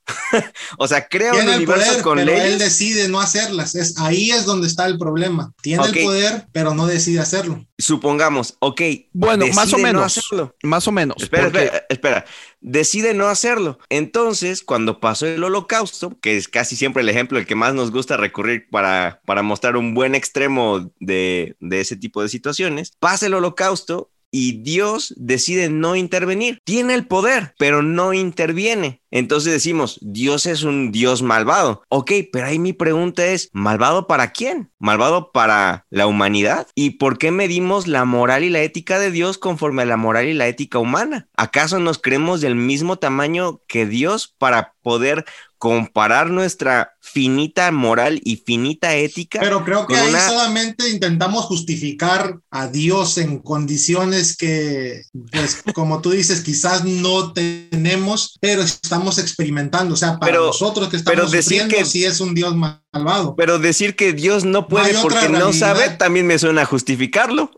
O sea, crea un universo poder, con pero leyes. Él decide no hacerlas. Es, ahí es donde está el problema. Tiene okay. el poder, pero no decide hacerlo. Supongamos, ok. Bueno, más o menos. No más o menos. Espera, porque... espera, espera. Decide no hacerlo. Entonces, cuando pasó el Holocausto, que es casi siempre el ejemplo el que más nos gusta recurrir para, para mostrar un buen extremo de, de ese tipo de situaciones, pasa el Holocausto y Dios decide no intervenir. Tiene el poder, pero no interviene. Entonces decimos, Dios es un Dios malvado. Ok, pero ahí mi pregunta es, ¿malvado para quién? ¿Malvado para la humanidad? ¿Y por qué medimos la moral y la ética de Dios conforme a la moral y la ética humana? ¿Acaso nos creemos del mismo tamaño que Dios para poder comparar nuestra finita moral y finita ética? Pero creo que ahí una... solamente intentamos justificar a Dios en condiciones que, pues, como tú dices, quizás no tenemos, pero estamos experimentando. O sea, para pero, nosotros que estamos sufriendo, que... sí es un Dios malvado. Pero decir que Dios no puede no porque no sabe, también me suena a justificarlo.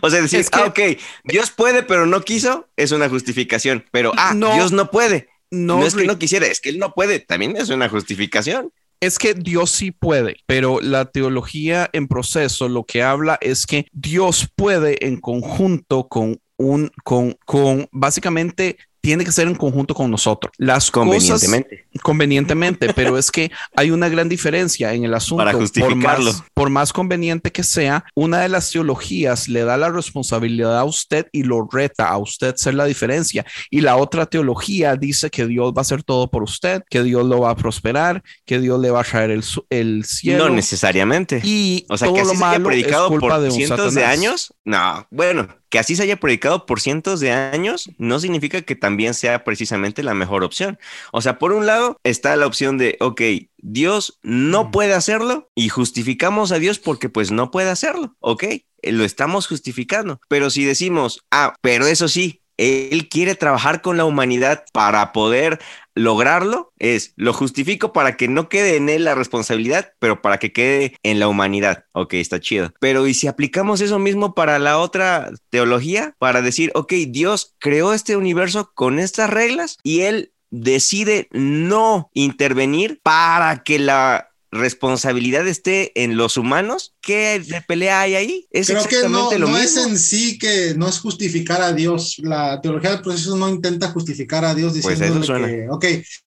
O sea, decir, es que... ah, ok, Dios puede, pero no quiso, es una justificación. Pero, ah, no. Dios no puede. No, no es que no quisiera, es que él no puede. También es una justificación. es que Dios sí puede, pero la teología en proceso lo que habla es que Dios puede en conjunto con un, con, con básicamente... tiene que ser en conjunto con nosotros. Las convenientemente. Cosas convenientemente, pero es que hay una gran diferencia en el asunto. Para justificarlo. Por más, por más conveniente que sea, una de las teologías le da la responsabilidad a usted y lo reta a usted ser la diferencia. Y la otra teología dice que Dios va a hacer todo por usted, que Dios lo va a prosperar, que Dios le va a traer el, el cielo. No necesariamente. Y o sea, todo que así lo malo predicado es culpa por de un cientos Satanás. De años. No, bueno. Que así se haya predicado por cientos de años no significa que también sea precisamente la mejor opción. O sea, por un lado está la opción de, ok, Dios no puede hacerlo y justificamos a Dios porque pues no puede hacerlo, ok, lo estamos justificando. Pero si decimos, ah, pero eso sí, Él quiere trabajar con la humanidad para poder lograrlo, es lo justifico para que no quede en él la responsabilidad, pero para que quede en la humanidad. Ok, está chido. Pero ¿y si aplicamos eso mismo para la otra teología? Para decir, ok, Dios creó este universo con estas reglas y él decide no intervenir para que la responsabilidad esté en los humanos. ¿Qué de pelea hay ahí? Es Creo que no, lo no mismo. Es en sí que no es justificar a Dios. La teología del proceso no intenta justificar a Dios diciéndole pues que, ok,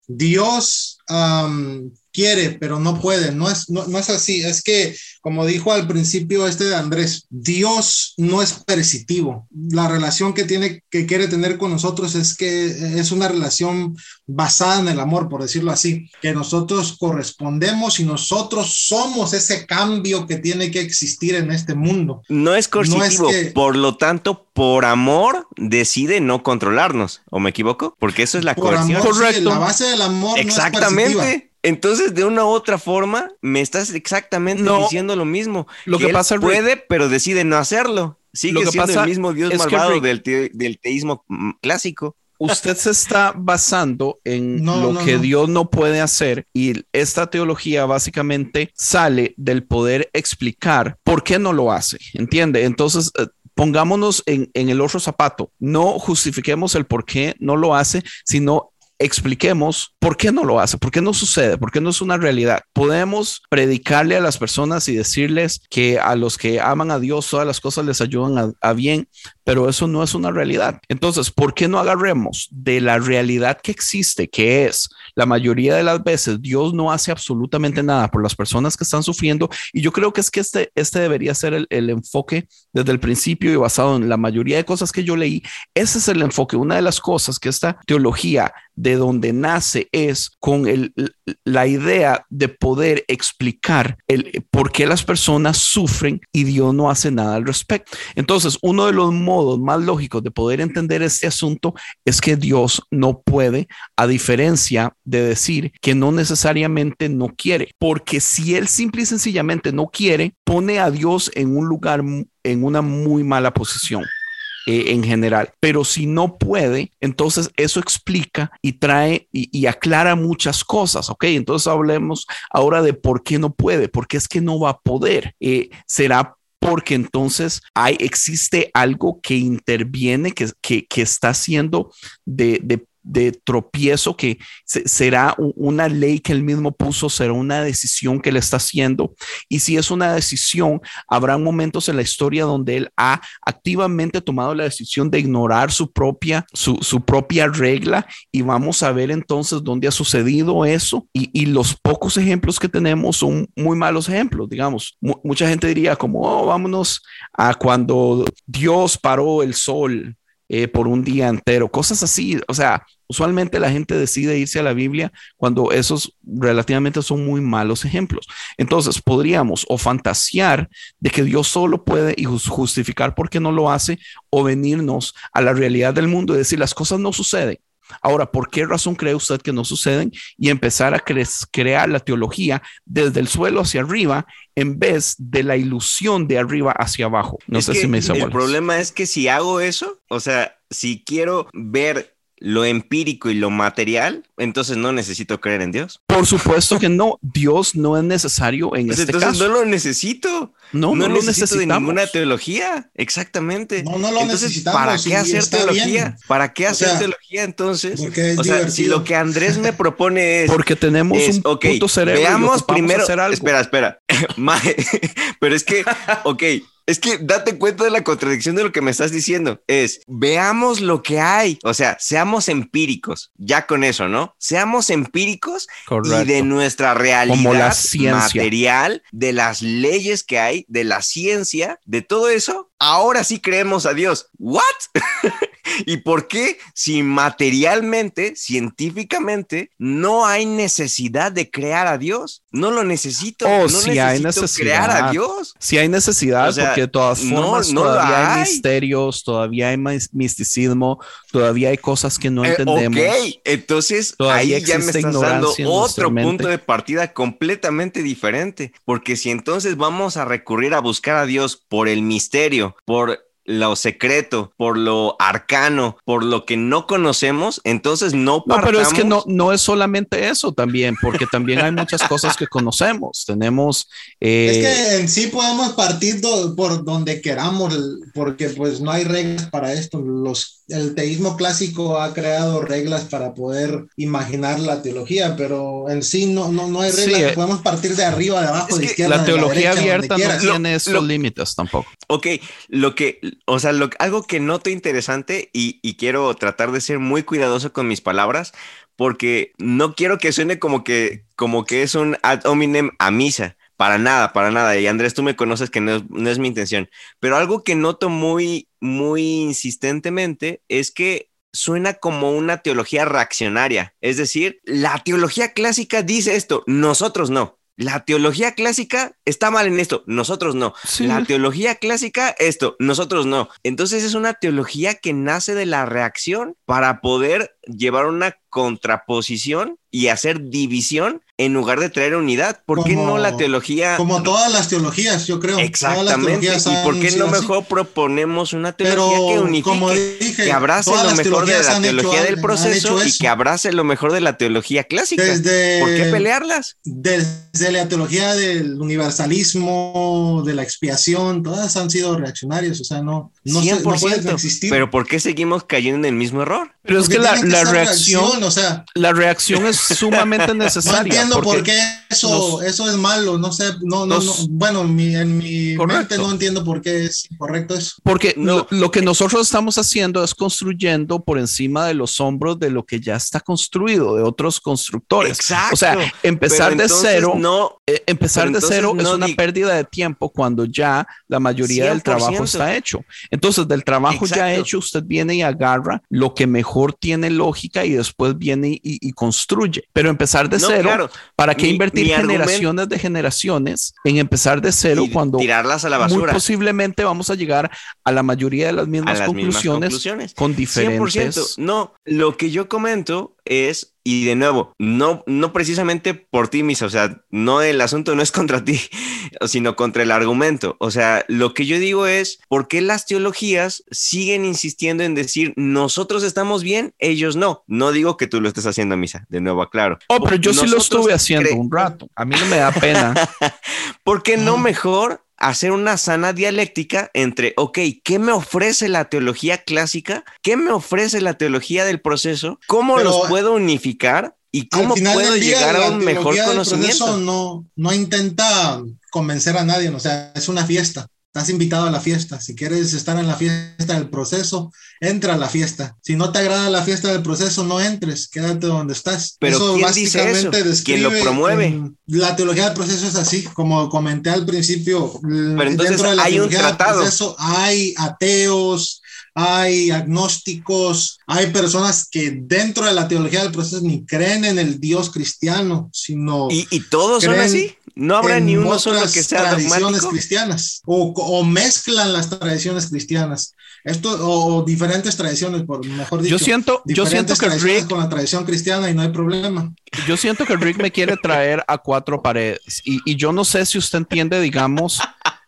Dios um, quiere, pero no puede. No es, no, no es así. Es que, como dijo al principio este de Andrés, Dios no es coercitivo. La relación que tiene, que quiere tener con nosotros es que es una relación basada en el amor, por decirlo así, que nosotros correspondemos y nosotros somos ese cambio que tiene que existir en este mundo. No es coercitivo, no es que... por lo tanto, por amor decide no controlarnos, ¿o me equivoco? Porque eso es la por coerción. Amor, correcto. Sí, la base del amor. Exactamente. No es coercitiva. Entonces, de una u otra forma, me estás exactamente no, diciendo lo mismo. Lo que, que pasa, él puede, Rick, pero decide no hacerlo. Sigue lo que siendo pasa el mismo Dios malvado Rick, del, te, del teísmo clásico. Usted se está basando en no, lo no, que no. Dios no puede hacer, y esta teología básicamente sale del poder explicar por qué no lo hace, ¿entiende? Entonces eh, pongámonos en, en el otro zapato, no justifiquemos el por qué no lo hace, sino expliquemos por qué no lo hace, por qué no sucede, por qué no es una realidad. Podemos predicarle a las personas y decirles que a los que aman a Dios todas las cosas les ayudan a, a bien, pero eso no es una realidad. Entonces, ¿por qué no agarremos de la realidad que existe, que es la mayoría de las veces Dios no hace absolutamente nada por las personas que están sufriendo? Y yo creo que es que este, este debería ser el, el enfoque desde el principio y basado en la mayoría de cosas que yo leí. Ese es el enfoque. Una de las cosas que esta teología de donde nace es con el, la idea de poder explicar el por qué las personas sufren y Dios no hace nada al respecto. Entonces, uno de los modos más lógicos de poder entender este asunto es que Dios no puede, a diferencia de decir que no necesariamente no quiere, porque si él simple y sencillamente no quiere, pone a Dios en un lugar, en una muy mala posición. Eh, en general, pero si no puede, entonces eso explica y trae y, y aclara muchas cosas. Ok, entonces hablemos ahora de por qué no puede, por qué es que no va a poder. Eh, será porque entonces hay, existe algo que interviene, que, que, que está haciendo de, de de tropiezo, que será una ley que él mismo puso, será una decisión que él está haciendo. Y si es una decisión, habrá momentos en la historia donde él ha activamente tomado la decisión de ignorar su propia, su, su propia regla, y vamos a ver entonces dónde ha sucedido eso. Y, y los pocos ejemplos que tenemos son muy malos ejemplos, digamos. M- mucha gente diría como, oh, vámonos a cuando Dios paró el sol Eh, por un día entero, cosas así. O sea, usualmente la gente decide irse a la Biblia cuando esos relativamente son muy malos ejemplos. Entonces podríamos o fantasear de que Dios solo puede y justificar por qué no lo hace, o venirnos a la realidad del mundo y decir las cosas no suceden. Ahora, ¿por qué razón cree usted que no suceden? Y empezar a cre- crear la teología desde el suelo hacia arriba, en vez de la ilusión de arriba hacia abajo. No sé si me hizo bolas. El problema es que si hago eso, o sea, si quiero ver lo empírico y lo material, entonces no necesito creer en Dios. Por supuesto que no, Dios no es necesario en pues este entonces caso. Entonces no lo necesito. No, no, no lo necesito de ninguna teología. Exactamente. No, no lo entonces, necesitamos. ¿Para qué hacer teología? Bien. ¿Para qué hacer o sea, teología entonces? O sea, si lo que Andrés me propone es... Porque tenemos es, un okay, punto cerebro veamos y primero, hacer algo. Espera, espera. Pero es que, ok... Es que date cuenta de la contradicción de lo que me estás diciendo. Es, veamos lo que hay. O sea, seamos empíricos. Ya con eso, ¿no? Seamos empíricos. Correcto. Y de nuestra realidad como la ciencia material, de las leyes que hay, de la ciencia, de todo eso. Ahora sí creemos a Dios. ¿What? ¿Y por qué? Si materialmente, científicamente, no hay necesidad de crear a Dios. No lo necesito. Oh, no si necesito hay necesidad. Crear a Dios. Si hay necesidad, o sea, porque de todas formas no, no todavía hay misterios, todavía hay misticismo, todavía hay cosas que no eh, entendemos. Ok, entonces todavía ahí ya me estás dando otro punto de partida completamente diferente. Porque si entonces vamos a recurrir a buscar a Dios por el misterio, por lo secreto, por lo arcano, por lo que no conocemos, entonces no partamos. No, pero es que no, no es solamente eso también, porque también hay muchas cosas que conocemos. Tenemos... Eh... Es que en sí podemos partir do, por donde queramos, porque pues no hay reglas para esto. Los, el teísmo clásico ha creado reglas para poder imaginar la teología, pero en sí no, no, no hay reglas. Sí, podemos partir de arriba, de abajo, de izquierda, la teología de la derecha, abierta no tiene lo, esos lo, límites tampoco. Ok, lo que... O sea, lo, algo que noto interesante y, y quiero tratar de ser muy cuidadoso con mis palabras porque no quiero que suene como que, como que es un ad hominem a misa. Para nada, para nada. Y Andrés, tú me conoces que no es, no es mi intención. Pero algo que noto muy, muy insistentemente es que suena como una teología reaccionaria. Es decir, la teología clásica dice esto, nosotros no. La teología clásica está mal en esto, nosotros no. Sí. La teología clásica, esto, nosotros no. Entonces es una teología que nace de la reacción para poder llevar una contraposición y hacer división en lugar de traer unidad. ¿Por como, qué no la teología? Como todas las teologías, yo creo. Exactamente. Todas las ¿Y por qué no mejor así? Proponemos una teología pero, que unifique, como dije, que abrace lo mejor de la teología hecho, del proceso y que abrace lo mejor de la teología clásica? Desde, ¿Por qué pelearlas? Desde la teología del universalismo, de la expiación, todas han sido reaccionarias. O sea, no, no, se, no pueden existir. Pero ¿por qué seguimos cayendo en el mismo error? Pero porque es que la, que la reacción, reacción, o sea, la reacción es sumamente necesaria. No entiendo por qué eso, nos, eso es malo, no sé, no, no, nos, no bueno, mi, en mi correcto. Mente no entiendo por qué es incorrecto eso. Porque no, lo, lo que nosotros estamos haciendo es construyendo por encima de los hombros de lo que ya está construido, de otros constructores. Exacto. O sea, empezar de cero, no, eh, empezar de cero no es una digo. pérdida de tiempo cuando ya la mayoría cien por ciento del trabajo está hecho. Entonces, del trabajo Exacto. ya hecho, usted viene y agarra lo que mejor tiene lógica y después viene y, y construye, pero empezar de no, cero claro. ¿Para qué mi, invertir mi generaciones de generaciones en empezar de cero cuando tirarlas a la basura? Muy posiblemente vamos a llegar a la mayoría de las mismas, las conclusiones, mismas conclusiones con diferentes. cien por ciento. No, lo que yo comento es, y de nuevo, no, no precisamente por ti, Misa, o sea, no, el asunto no es contra ti, sino contra el argumento. O sea, lo que yo digo es, ¿por qué las teologías siguen insistiendo en decir nosotros estamos bien, ellos no? No digo que tú lo estés haciendo, Misa, de nuevo aclaro. Oh, pero yo sí lo estuve haciendo un rato. A mí no me da pena. ¿Por qué no mejor hacer una sana dialéctica entre, ok, ¿qué me ofrece la teología clásica? ¿Qué me ofrece la teología del proceso? ¿Cómo Pero, los puedo unificar? ¿Y cómo puedo llegar a un mejor conocimiento? Proceso no, no intenta convencer a nadie, o sea, es una fiesta. Estás invitado a la fiesta. Si quieres estar en la fiesta del proceso, entra a la fiesta. Si no te agrada la fiesta del proceso, no entres. Quédate donde estás. Pero eso ¿quién dice eso? ¿Quién lo promueve? La teología del proceso es así, como comenté al principio. Pero entonces de la hay un tratado. Proceso, hay ateos, hay agnósticos, hay personas que dentro de la teología del proceso ni creen en el Dios cristiano, sino... ¿Y, y todos son así? No habrá ni uno solo que sea dogmático cristianas o, o mezclan las tradiciones cristianas esto o, o diferentes tradiciones por mejor dicho yo siento yo siento que Rick con la tradición cristiana y no hay problema. Yo siento que Rick me quiere traer a cuatro paredes y, y yo no sé si usted entiende digamos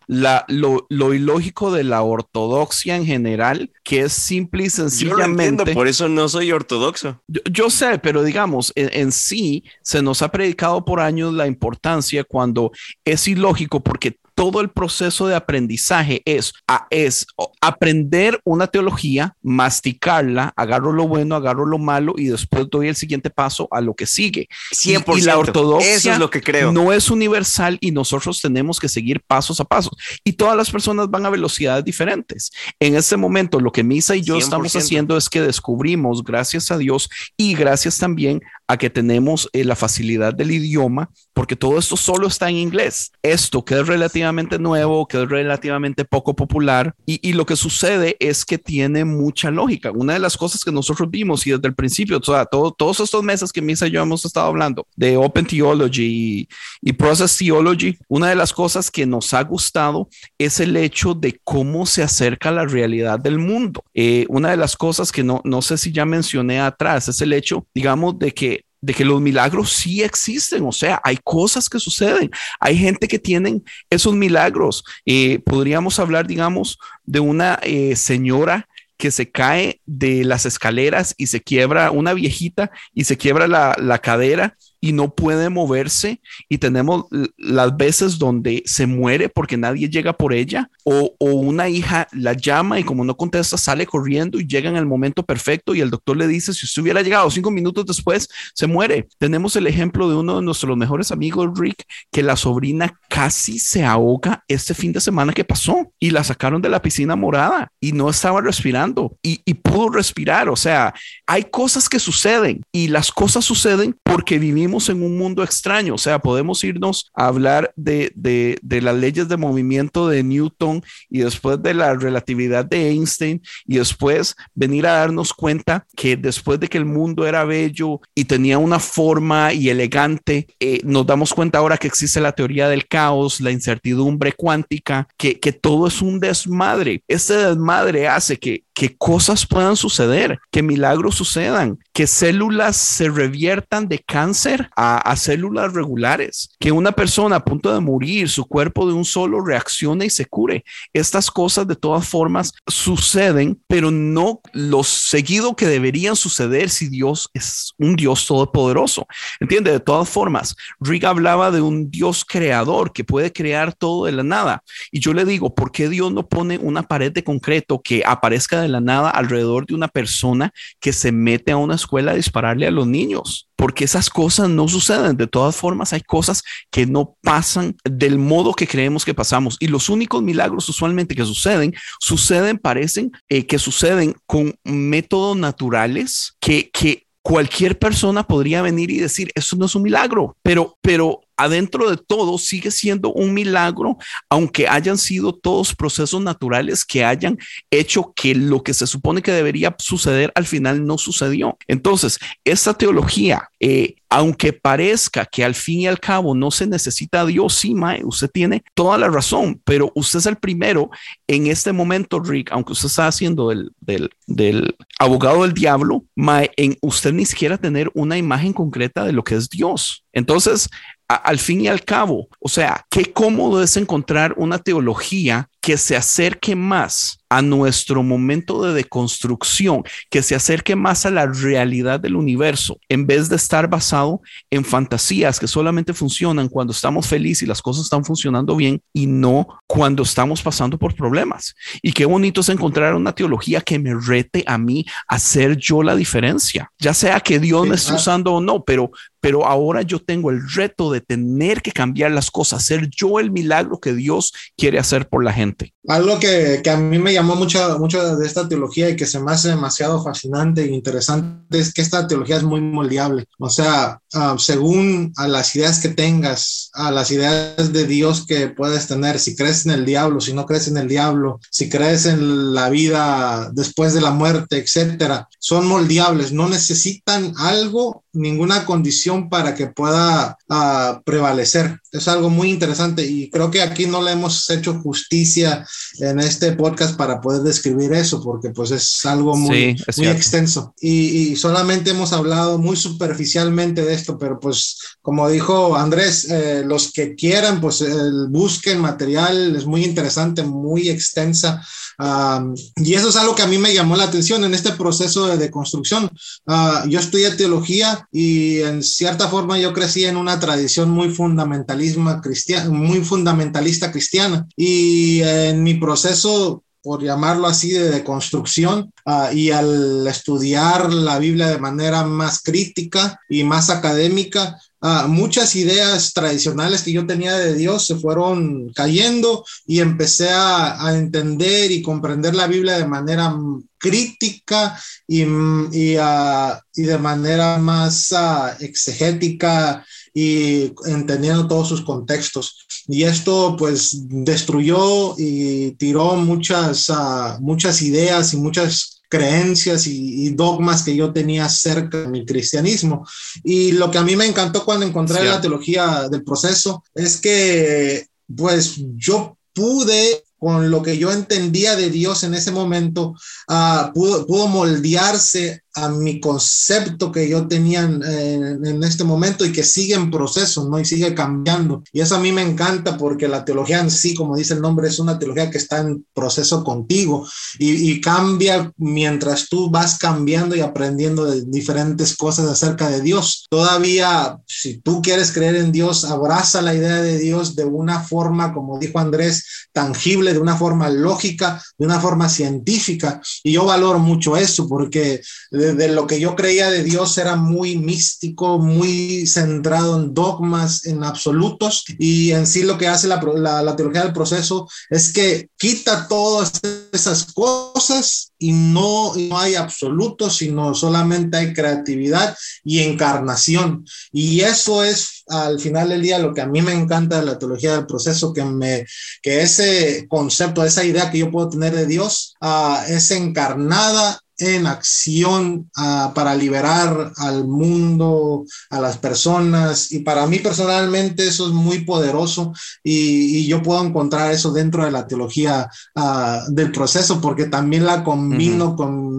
la, lo, lo ilógico de la ortodoxia en general, que es simple y sencillamente... Yo lo entiendo, por eso no soy ortodoxo. Yo, yo sé, pero digamos, en, en sí se nos ha predicado por años la importancia cuando es ilógico, porque todo el proceso de aprendizaje es, es aprender una teología, masticarla, agarro lo bueno, agarro lo malo y después doy el siguiente paso a lo que sigue. cien por ciento, y la ortodoxia, eso es lo que creo, no es universal y nosotros tenemos que seguir pasos a pasos. Y todas las personas van a velocidades diferentes. En este momento, lo que Misa y yo cien por ciento estamos haciendo es que descubrimos, gracias a Dios y gracias también a que tenemos eh, la facilidad del idioma, porque todo esto solo está en inglés. Esto que es relativamente nuevo, que es relativamente poco popular, y, y lo que sucede es que tiene mucha lógica. Una de las cosas que nosotros vimos y desde el principio, o sea, todo, todos estos meses que Misa y yo hemos estado hablando de Open Theology y, y Process Theology, una de las cosas que nos ha gustado es el hecho de cómo se acerca a la realidad del mundo. Eh, una de las cosas que no, no sé si ya mencioné atrás es el hecho, digamos, de que de que los milagros sí existen, o sea, hay cosas que suceden, hay gente que tienen esos milagros. Eh, podríamos hablar, digamos, de una eh, señora que se cae de las escaleras y se quiebra, una viejita, y se quiebra la, la cadera y no puede moverse, y tenemos las veces donde se muere porque nadie llega por ella, o, o una hija la llama y como no contesta sale corriendo y llega en el momento perfecto y el doctor le dice, si usted hubiera llegado cinco minutos después, se muere. Tenemos el ejemplo de uno de nuestros mejores amigos, Rick, que la sobrina casi se ahoga este fin de semana que pasó y la sacaron de la piscina morada y no estaba respirando y, y pudo respirar. O sea, hay cosas que suceden y las cosas suceden porque vivimos en un mundo extraño. O sea, podemos irnos a hablar de, de, de las leyes de movimiento de Newton y después de la relatividad de Einstein y después venir a darnos cuenta que después de que el mundo era bello y tenía una forma y elegante, eh, nos damos cuenta ahora que existe la teoría del caos, la incertidumbre cuántica, que, que todo es un desmadre. Este desmadre hace que que cosas puedan suceder, que milagros sucedan, que células se reviertan de cáncer a, a células regulares, que una persona a punto de morir, su cuerpo de un solo reaccione y se cure. Estas cosas de todas formas suceden, pero no lo seguido que deberían suceder si Dios es un Dios todopoderoso. ¿Entiende? De todas formas, Rick hablaba de un Dios creador que puede crear todo de la nada. Y yo le digo, ¿por qué Dios no pone una pared de concreto que aparezca de de la nada alrededor de una persona que se mete a una escuela a dispararle a los niños? Porque esas cosas no suceden. De todas formas, hay cosas que no pasan del modo que creemos que pasamos. Y los únicos milagros usualmente que suceden, suceden, parecen eh, que suceden con métodos naturales que, que cualquier persona podría venir y decir, eso no es un milagro, pero, pero adentro de todo sigue siendo un milagro, aunque hayan sido todos procesos naturales que hayan hecho que lo que se supone que debería suceder al final no sucedió. Entonces, esta teología, eh, aunque parezca que al fin y al cabo no se necesita a Dios, sí, mae, usted tiene toda la razón, pero usted es el primero en este momento, Rick, aunque usted está haciendo del, del, del abogado del diablo, mae, en usted ni siquiera tener una imagen concreta de lo que es Dios. Entonces, a, al fin y al cabo, o sea, qué cómodo es encontrar una teología que se acerque más a nuestro momento de deconstrucción, que se acerque más a la realidad del universo, en vez de estar basado en fantasías que solamente funcionan cuando estamos felices y las cosas están funcionando bien y no cuando estamos pasando por problemas. Y qué bonito es encontrar una teología que me rete a mí a hacer yo la diferencia, ya sea que Dios me esté usando o no, pero, pero ahora yo tengo el reto de tener que cambiar las cosas, hacer yo el milagro que Dios quiere hacer por la gente. Algo que, que a mí me llamó mucho, mucho de esta teología y que se me hace demasiado fascinante e interesante es que esta teología es muy moldeable. O sea, uh, según a las ideas que tengas, a las ideas de Dios que puedes tener, si crees en el diablo, si no crees en el diablo, si crees en la vida después de la muerte, etcétera, son moldeables, no necesitan algo, ninguna condición para que pueda uh, prevalecer. Es algo muy interesante y creo que aquí no le hemos hecho justicia en este podcast para poder describir eso, porque pues es algo muy, sí, es muy extenso y, y solamente hemos hablado muy superficialmente de esto, pero pues como dijo Andrés, eh, los que quieran, pues eh, busquen material, es muy interesante, muy extensa. Um, y eso es algo que a mí me llamó la atención en este proceso de, de construcción. Uh, yo estudié teología y en cierta forma yo crecí en una tradición muy, fundamentalismo cristiano, muy fundamentalista cristiana. Y eh, en mi proceso, por llamarlo así, de, de construcción uh, y al estudiar la Biblia de manera más crítica y más académica, Uh, muchas ideas tradicionales que yo tenía de Dios se fueron cayendo y empecé a, a entender y comprender la Biblia de manera crítica y, y, uh, y de manera más uh, exegética y entendiendo todos sus contextos. Y esto pues destruyó y tiró muchas, uh, muchas ideas y muchas creencias y, y dogmas que yo tenía acerca de mi cristianismo. Y lo que a mí me encantó cuando encontré sí. la teología del proceso es que pues yo pude, con lo que yo entendía de Dios en ese momento, uh, pudo, pudo moldearse a mi concepto que yo tenía en, en, en este momento y que sigue en proceso, ¿no? Y sigue cambiando. Y eso a mí me encanta porque la teología en sí, como dice el nombre, es una teología que está en proceso contigo y, y cambia mientras tú vas cambiando y aprendiendo de diferentes cosas acerca de Dios. Todavía, si tú quieres creer en Dios, abraza la idea de Dios de una forma, como dijo Andrés, tangible, de una forma lógica, de una forma científica. Y yo valoro mucho eso porque de de lo que yo creía de Dios era muy místico, muy centrado en dogmas, en absolutos, y en sí lo que hace la, la, la teología del proceso es que quita todas esas cosas y no, no hay absolutos, sino solamente hay creatividad y encarnación, y eso es al final del día lo que a mí me encanta de la teología del proceso, que, me, que ese concepto, esa idea que yo puedo tener de Dios uh, es encarnada en acción uh, para liberar al mundo, a las personas, y para mí personalmente eso es muy poderoso y, y yo puedo encontrar eso dentro de la teología uh, del proceso, porque también la combino uh-huh. con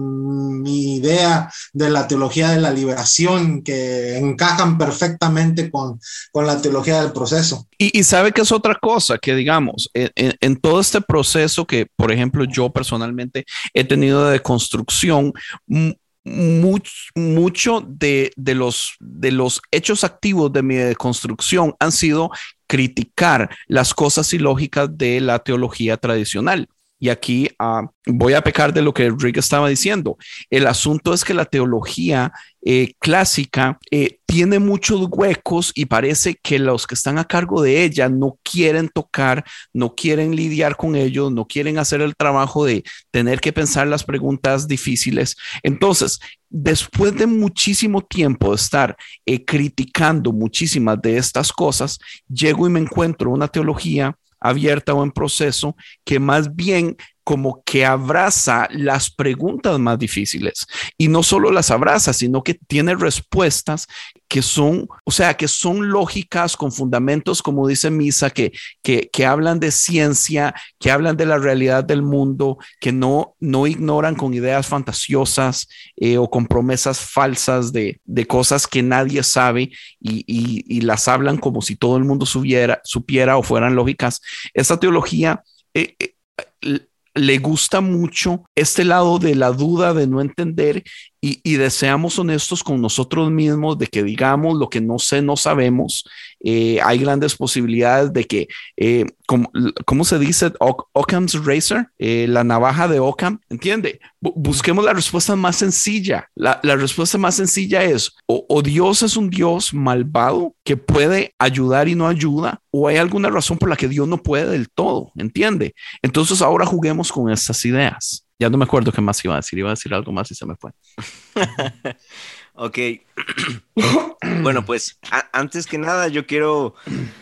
mi idea de la teología de la liberación, que encajan perfectamente con, con la teología del proceso. Y, y sabe que es otra cosa que digamos, en, en, en todo este proceso que por ejemplo yo personalmente he tenido de construcción, Mucho, mucho de, de, los, de los hechos activos de mi deconstrucción han sido criticar las cosas ilógicas de la teología tradicional. Y aquí uh, voy a pecar de lo que Rick estaba diciendo. El asunto es que la teología eh, clásica eh, tiene muchos huecos y parece que los que están a cargo de ella no quieren tocar, no quieren lidiar con ellos, no quieren hacer el trabajo de tener que pensar las preguntas difíciles. Entonces, después de muchísimo tiempo de estar eh, criticando muchísimas de estas cosas, llego y me encuentro una teología abierta o en proceso que más bien como que abraza las preguntas más difíciles, y no solo las abraza, sino que tiene respuestas que son, o sea, que son lógicas, con fundamentos, como dice Misa, que, que, que hablan de ciencia, que hablan de la realidad del mundo, que no, no ignoran con ideas fantasiosas eh, o con promesas falsas de, de cosas que nadie sabe y, y, y las hablan como si todo el mundo supiera, supiera o fueran lógicas. Esta teología eh, eh, le gusta mucho este lado de la duda, de no entender, y, y de seamos honestos con nosotros mismos, de que digamos lo que no sé, no sabemos. Eh, hay grandes posibilidades de que, eh, como, ¿cómo se dice? O- Occam's Razor, eh, la navaja de Occam, ¿entiende? B- busquemos la respuesta más sencilla. La, la respuesta más sencilla es o, o Dios es un Dios malvado que puede ayudar y no ayuda, o hay alguna razón por la que Dios no puede del todo, ¿entiende? Entonces ahora juguemos con estas ideas. Ya no me acuerdo qué más iba a decir, iba a decir algo más y se me fue. Ok. Bueno, pues a- antes que nada yo quiero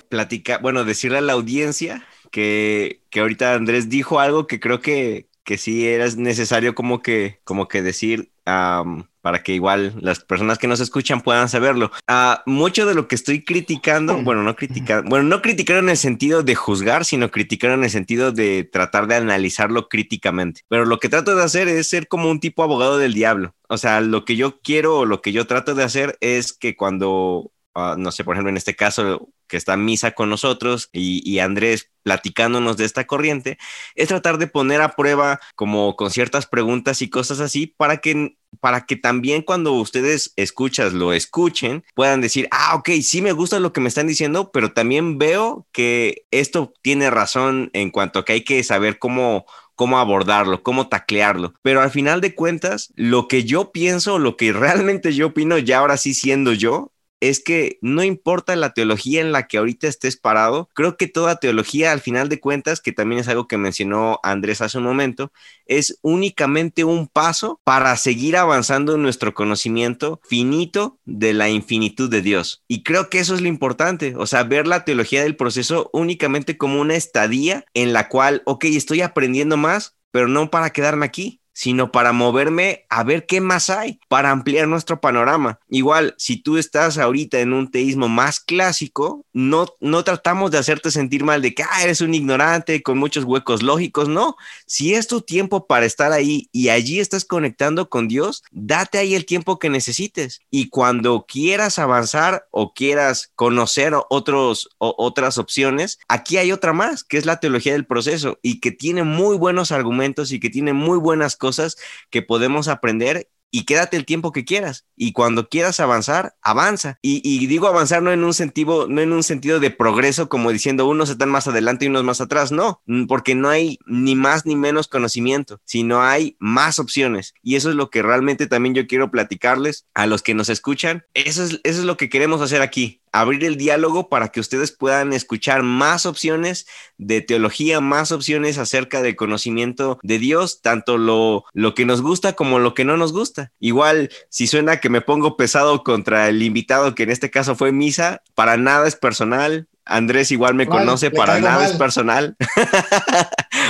platicar, bueno, decirle a la audiencia que, que ahorita Andrés dijo algo que creo que, que sí era necesario como que, como que decir, um, para que igual las personas que nos escuchan puedan saberlo. Uh, mucho de lo que estoy criticando, bueno, no criticar, bueno, no criticar en el sentido de juzgar, sino criticar en el sentido de tratar de analizarlo críticamente. Pero lo que trato de hacer es ser como un tipo abogado del diablo. O sea, lo que yo quiero o lo que yo trato de hacer es que cuando... Uh, no sé, por ejemplo, en este caso que está Misa con nosotros y, y Andrés platicándonos de esta corriente, es tratar de poner a prueba como con ciertas preguntas y cosas así para que, para que también cuando ustedes escuchas, lo escuchen, puedan decir, ah, ok, sí me gusta lo que me están diciendo, pero también veo que esto tiene razón en cuanto a que hay que saber cómo... cómo abordarlo, cómo taclearlo. Pero al final de cuentas, lo que yo pienso, lo que realmente yo opino, ya ahora sí siendo yo, es que no importa la teología en la que ahorita estés parado, creo que toda teología, al final de cuentas, que también es algo que mencionó Andrés hace un momento, es únicamente un paso para seguir avanzando en nuestro conocimiento finito de la infinitud de Dios. Y creo que eso es lo importante, o sea, ver la teología del proceso únicamente como una estadía en la cual, ok, estoy aprendiendo más, pero no para quedarme aquí, sino para moverme a ver qué más hay, para ampliar nuestro panorama. Igual, si tú estás ahorita en un teísmo más clásico, no, no tratamos de hacerte sentir mal de que ah, eres un ignorante con muchos huecos lógicos, no. Si es tu tiempo para estar ahí y allí estás conectando con Dios, date ahí el tiempo que necesites. Y cuando quieras avanzar o quieras conocer otros, o otras opciones, aquí hay otra más, que es la teología del proceso y que tiene muy buenos argumentos y que tiene muy buenas cosas cosas que podemos aprender, y quédate el tiempo que quieras, y cuando quieras avanzar, avanza. Y, y digo avanzar no en un sentido, no en un sentido de progreso, como diciendo unos están más adelante y unos más atrás, no, porque no hay ni más ni menos conocimiento, sino hay más opciones, y eso es lo que realmente también yo quiero platicarles a los que nos escuchan. Eso es, eso es lo que queremos hacer aquí, abrir el diálogo para que ustedes puedan escuchar más opciones de teología, más opciones acerca del conocimiento de Dios, tanto lo, lo que nos gusta como lo que no nos gusta. Igual, si suena que me pongo pesado contra el invitado, que en este caso fue Misa, para nada es personal. Andrés igual me mal, conoce, para nada mal. Es personal.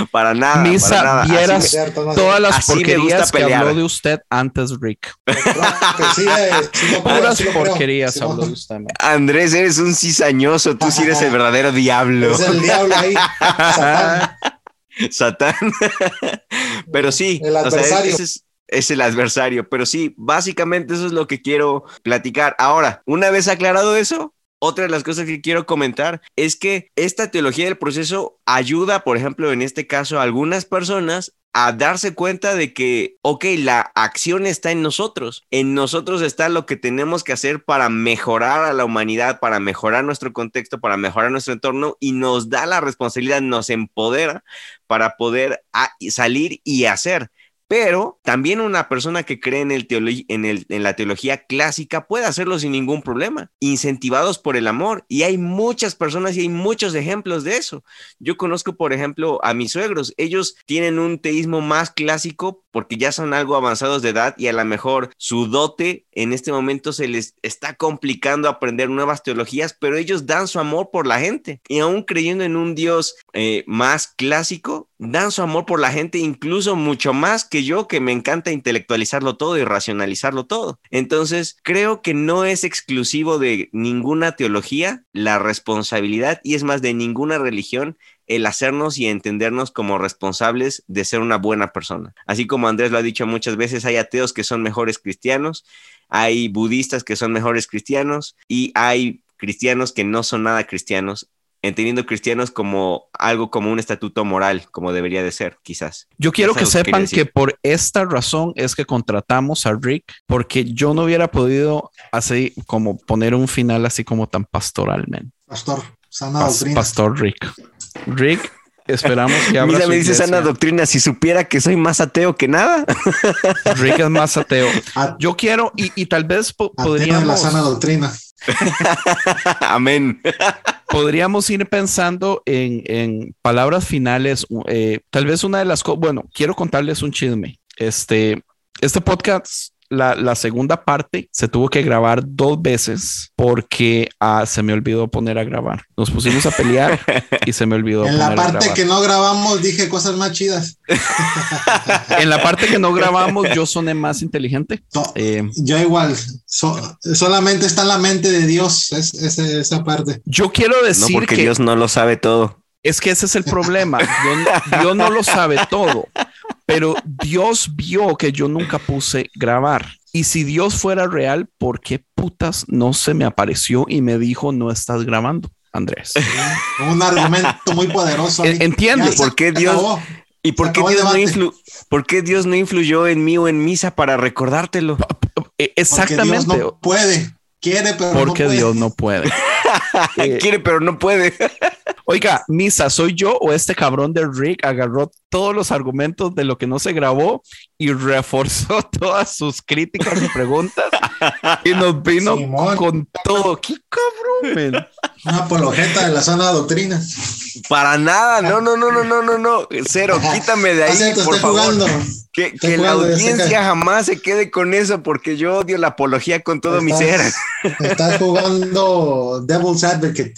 Para nada, Misa, para nada. Vieras así me, todas las así porquerías que habló de usted antes, Rick. Puras porquerías habló de usted. Andrés, eres un cizañoso, tú sí eres el verdadero diablo. Es el diablo ahí, Satán. Satán. Pero sí, el adversario. O sea, es, es el adversario, pero sí, básicamente eso es lo que quiero platicar. Ahora, una vez aclarado eso, otra de las cosas que quiero comentar es que esta teología del proceso ayuda, por ejemplo, en este caso, a algunas personas a darse cuenta de que, ok, la acción está en nosotros. En nosotros está lo que tenemos que hacer para mejorar a la humanidad, para mejorar nuestro contexto, para mejorar nuestro entorno, y nos da la responsabilidad, nos empodera para poder a- salir y hacer. Pero también una persona que cree en, el teolo- en, el, en la teología clásica puede hacerlo sin ningún problema, incentivados por el amor. Y hay muchas personas y hay muchos ejemplos de eso. Yo conozco, por ejemplo, a mis suegros. Ellos tienen un teísmo más clásico porque ya son algo avanzados de edad y a lo mejor su dote en este momento se les está complicando aprender nuevas teologías, pero ellos dan su amor por la gente. Y aún creyendo en un Dios eh, más clásico, dan su amor por la gente incluso mucho más que yo, que me encanta intelectualizarlo todo y racionalizarlo todo. Entonces, creo que no es exclusivo de ninguna teología la responsabilidad, y es más, de ninguna religión, el hacernos y entendernos como responsables de ser una buena persona. Así como Andrés lo ha dicho muchas veces, hay ateos que son mejores cristianos, hay budistas que son mejores cristianos y hay cristianos que no son nada cristianos, entendiendo cristianos como algo, como un estatuto moral, como debería de ser, quizás. Yo quiero que sepan que por esta razón es que contratamos a Rick, porque yo no hubiera podido así como poner un final así como tan pastoralmente. Pastor, sana Pas- doctrina. Pastor Rick. Rick, esperamos que abra. Mira, me dice sana doctrina. Si supiera que soy más ateo que nada. Rick es más ateo. At- yo quiero, y, y tal vez po- podríamos... la sana doctrina. Amén. Podríamos ir pensando en, en palabras finales. Eh, tal vez una de las cosas, bueno, quiero contarles un chisme. Este, este podcast la, la segunda parte se tuvo que grabar dos veces porque ah, se me olvidó poner a grabar. Nos pusimos a pelear y se me olvidó. En poner la parte a grabar. Que no grabamos dije cosas más chidas. En la parte que no grabamos yo soné más inteligente. No, eh, yo igual. So, solamente está en la mente de Dios es, es, esa parte. Yo quiero decir no porque que Dios no lo sabe todo. Es que ese es el problema. Dios, Dios no lo sabe todo, pero Dios vio que yo nunca puse grabar. Y si Dios fuera real, ¿por qué putas no se me apareció y me dijo no estás grabando, Andrés? Un argumento muy poderoso. Entiende por qué Dios... Acabó. ¿Y por qué, Dios no influ- por qué Dios no influyó en mí o en misa para recordártelo? Exactamente. Porque Dios no puede. Quiere, pero Porque no puede. Dios no puede. eh, Quiere, pero no puede. Oiga, Misa, ¿soy yo o este cabrón de Rick agarró todos los argumentos de lo que no se grabó y reforzó todas sus críticas y preguntas y nos vino Simón. Con todo? ¡Qué cabrón, man! Una apologeta de la sana doctrina. Para nada, no, no, no, no, no, no, no. Cero, quítame de ahí, cierto, por favor. Jugando. Que, que la audiencia jamás se quede con eso porque yo odio la apología con todo mi ser. Estás jugando Devil's Advocate.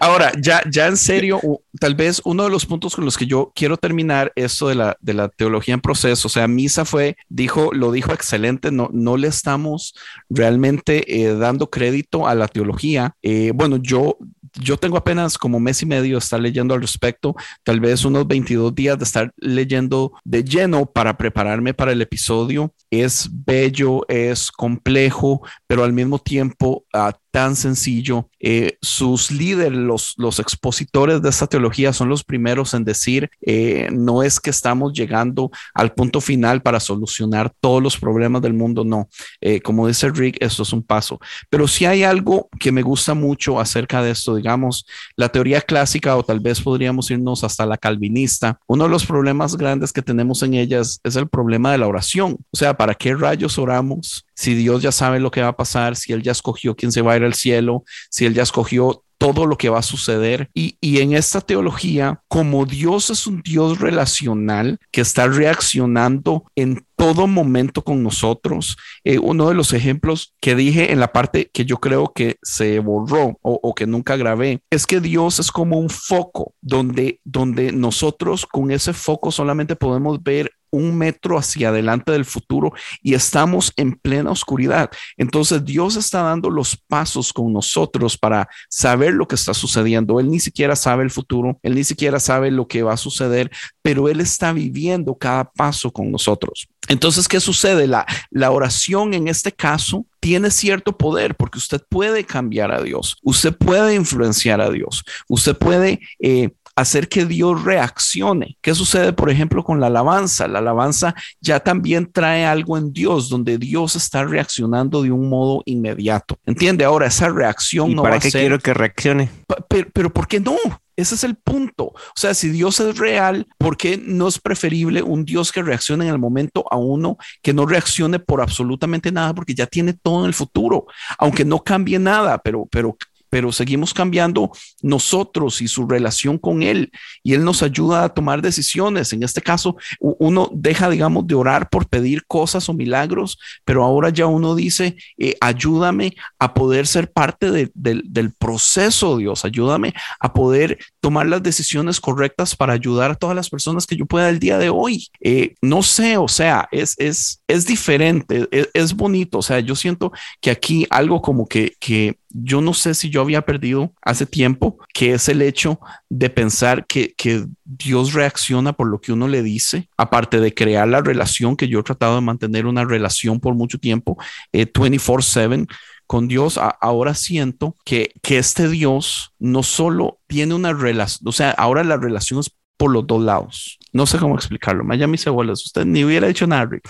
Ahora, ya, ya en serio, tal vez uno de los puntos con los que yo quiero terminar esto de la, de la teología en proceso, o sea, Misa fue, dijo, lo dijo excelente, no, no le estamos realmente eh, dando crédito a la teología. Eh, bueno, yo... Yo tengo apenas como mes y medio de estar leyendo al respecto, tal vez unos veintidós días de estar leyendo de lleno para prepararme para el episodio. Es bello, es complejo, pero al mismo tiempo uh, tan sencillo. Eh, sus líderes, los, los expositores de esta teología son los primeros en decir eh, no es que estamos llegando al punto final para solucionar todos los problemas del mundo. No, eh, como dice Rick, esto es un paso. Pero sí hay algo que me gusta mucho acerca de esto, digamos, la teoría clásica o tal vez podríamos irnos hasta la calvinista. Uno de los problemas grandes que tenemos en ellas es el problema de la oración. O sea, ¿para qué rayos oramos? Si Dios ya sabe lo que va a pasar, si Él ya escogió quién se va a ir al cielo, si Él ya escogió todo lo que va a suceder. Y, y en esta teología, como Dios es un Dios relacional que está reaccionando en todo momento con nosotros, eh, uno de los ejemplos que dije en la parte que yo creo que se borró o, o que nunca grabé, es que Dios es como un foco donde, donde nosotros con ese foco solamente podemos ver un metro hacia adelante del futuro y estamos en plena oscuridad. Entonces Dios está dando los pasos con nosotros para saber lo que está sucediendo. Él ni siquiera sabe el futuro, Él ni siquiera sabe lo que va a suceder, pero Él está viviendo cada paso con nosotros. Entonces, ¿qué sucede? La, la oración en este caso tiene cierto poder porque usted puede cambiar a Dios, usted puede influenciar a Dios, usted puede... Eh, hacer que Dios reaccione. ¿Qué sucede, por ejemplo, con la alabanza? La alabanza ya también trae algo en Dios, donde Dios está reaccionando de un modo inmediato. ¿Entiende? Ahora, esa reacción no va a ser... ¿Y para qué quiero que reaccione? Pero, pero ¿por qué no? Ese es el punto. O sea, si Dios es real, ¿por qué no es preferible un Dios que reaccione en el momento a uno que no reaccione por absolutamente nada? Porque ya tiene todo en el futuro, aunque no cambie nada, pero... pero pero seguimos cambiando nosotros y su relación con Él, y Él nos ayuda a tomar decisiones. En este caso, uno deja, digamos, de orar por pedir cosas o milagros, pero ahora ya uno dice, eh, ayúdame a poder ser parte de, de, del proceso, Dios, ayúdame a poder tomar las decisiones correctas para ayudar a todas las personas que yo pueda el día de hoy. Eh, no sé, o sea, es, es, es diferente, es, es bonito. O sea, yo siento que aquí algo como que, que yo no sé si yo había perdido hace tiempo, que es el hecho de pensar que, que Dios reacciona por lo que uno le dice, aparte de crear la relación que yo he tratado de mantener una relación por mucho tiempo, eh, veinticuatro siete con Dios. A, ahora siento que, que este Dios no solo tiene una relación, o sea, ahora la relación es por los dos lados. No sé cómo explicarlo. Miami se vuelve. Usted ni hubiera hecho nada, Rick.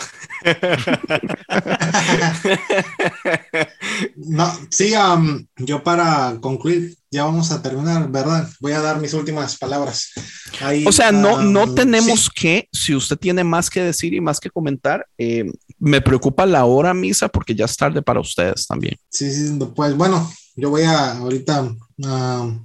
No, sí, um, yo para concluir, ya vamos a terminar, ¿verdad? Voy a dar mis últimas palabras. Ahí, o sea, no, um, no tenemos sí. que, si usted tiene más que decir y más que comentar, eh, me preocupa la hora, Misa, porque ya es tarde para ustedes también. Sí, sí, pues bueno, yo voy a ahorita... Uh,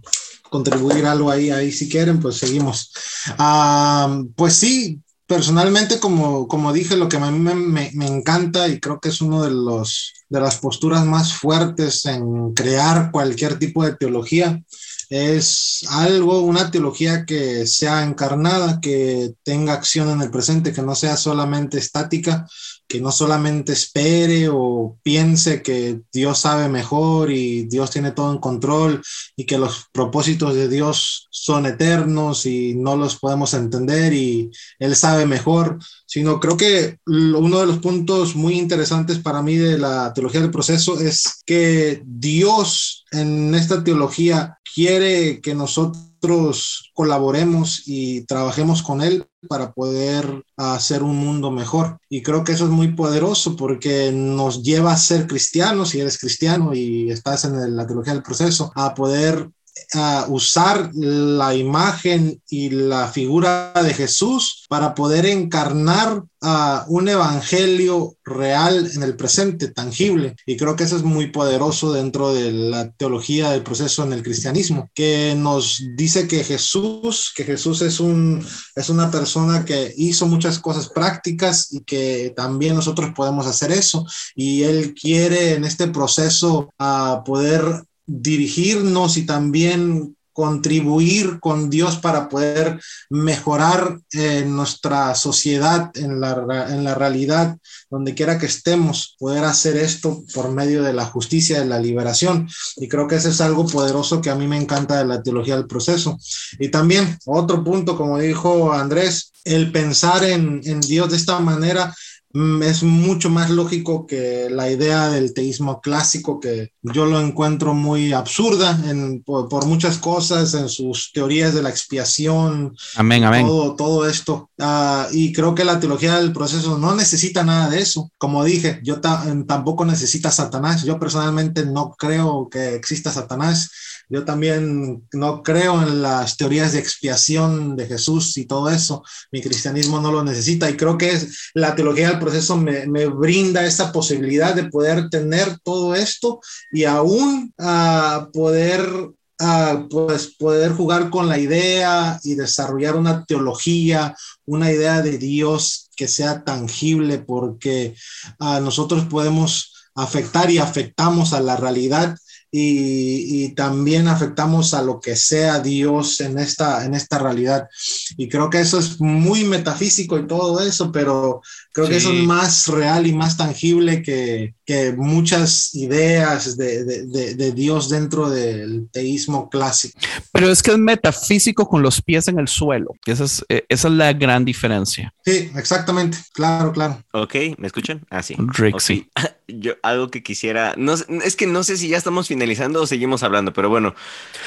contribuir algo ahí, ahí si quieren, pues seguimos. Ah, pues sí, Personalmente, como, como dije, lo que a mí me, me, me encanta y creo que es uno de los de las posturas más fuertes en crear cualquier tipo de teología es algo, una teología que sea encarnada, que tenga acción en el presente, que no sea solamente estática, que no solamente espere o piense que Dios sabe mejor y Dios tiene todo en control y que los propósitos de Dios son eternos y no los podemos entender y Él sabe mejor, sino creo que uno de los puntos muy interesantes para mí de la teología del proceso es que Dios en esta teología quiere que nosotros colaboremos y trabajemos con Él para poder hacer un mundo mejor. Y creo que eso es muy poderoso porque nos lleva a ser cristianos, si eres cristiano y estás en la teología del proceso, a poder a usar la imagen y la figura de Jesús para poder encarnar a un evangelio real en el presente, tangible. Y creo que eso es muy poderoso dentro de la teología del proceso en el cristianismo, que nos dice que Jesús, que Jesús es, un, es una persona que hizo muchas cosas prácticas y que también nosotros podemos hacer eso. Y Él quiere en este proceso a poder dirigirnos y también contribuir con Dios para poder mejorar eh, nuestra sociedad en la, en la realidad, donde quiera que estemos, poder hacer esto por medio de la justicia, de la liberación. Y creo que eso es algo poderoso que a mí me encanta de la teología del proceso. Y también otro punto, como dijo Andrés, el pensar en, en Dios de esta manera es mucho más lógico que la idea del teísmo clásico, que yo lo encuentro muy absurda en, por, por muchas cosas, en sus teorías de la expiación, amén, amén. Todo, todo esto. Uh, y creo que la teología del proceso no necesita nada de eso. Como dije, yo ta- tampoco necesita Satanás. Yo personalmente no creo que exista Satanás. Yo también no creo en las teorías de expiación de Jesús y todo eso. Mi cristianismo no lo necesita y creo que es, la teología del proceso me, me brinda esa posibilidad de poder tener todo esto y aún uh, poder, uh, pues, poder jugar con la idea y desarrollar una teología, una idea de Dios que sea tangible, porque uh, nosotros podemos afectar y afectamos a la realidad. Y, y también afectamos a lo que sea Dios en esta, en esta realidad. Y creo que eso es muy metafísico y todo eso, pero creo sí. que eso es más real y más tangible que, que muchas ideas de, de, de, de Dios dentro del teísmo clásico. Pero es que es metafísico con los pies en el suelo. Esa es, esa es la gran diferencia. Sí, exactamente. Claro, claro. Ok, ¿me escuchan? Ah, sí. Rick, okay. Sí. Yo algo que quisiera, no, es que no sé si ya estamos finalizando o seguimos hablando, pero bueno,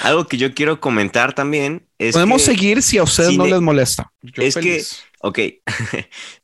algo que yo quiero comentar también es podemos que, seguir si a ustedes si no ne- les molesta. Yo es feliz. Que, ok,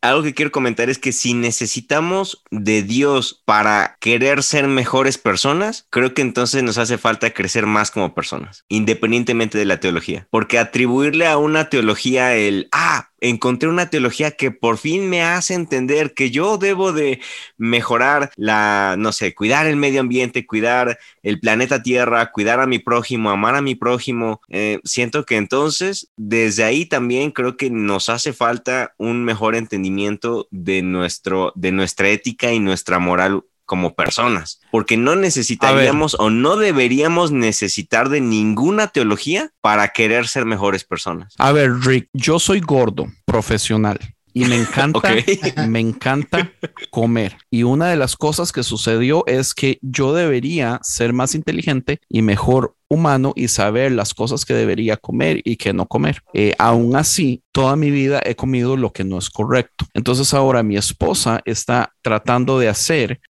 algo que quiero comentar es que si necesitamos de Dios para querer ser mejores personas, creo que entonces nos hace falta crecer más como personas, independientemente de la teología, porque atribuirle a una teología el ah, encontré una teología que por fin me hace entender que yo debo de mejorar la, no sé, cuidar el medio ambiente, cuidar el planeta Tierra, cuidar a mi prójimo, amar a mi prójimo. Eh, siento que entonces desde ahí también creo que nos hace falta un mejor entendimiento de, nuestro, de nuestra ética y nuestra moral como personas, porque no necesitaríamos o no deberíamos necesitar de ninguna teología para querer ser mejores personas. A ver, Rick, yo soy gordo, profesional. Y me encanta, okay. me encanta comer. Y una de las cosas que sucedió es que yo debería ser más inteligente y mejor humano y saber las cosas que debería comer y que no comer. Eh, aún así, toda mi vida he comido lo que no es correcto. Entonces ahora mi esposa está tratando de hacer...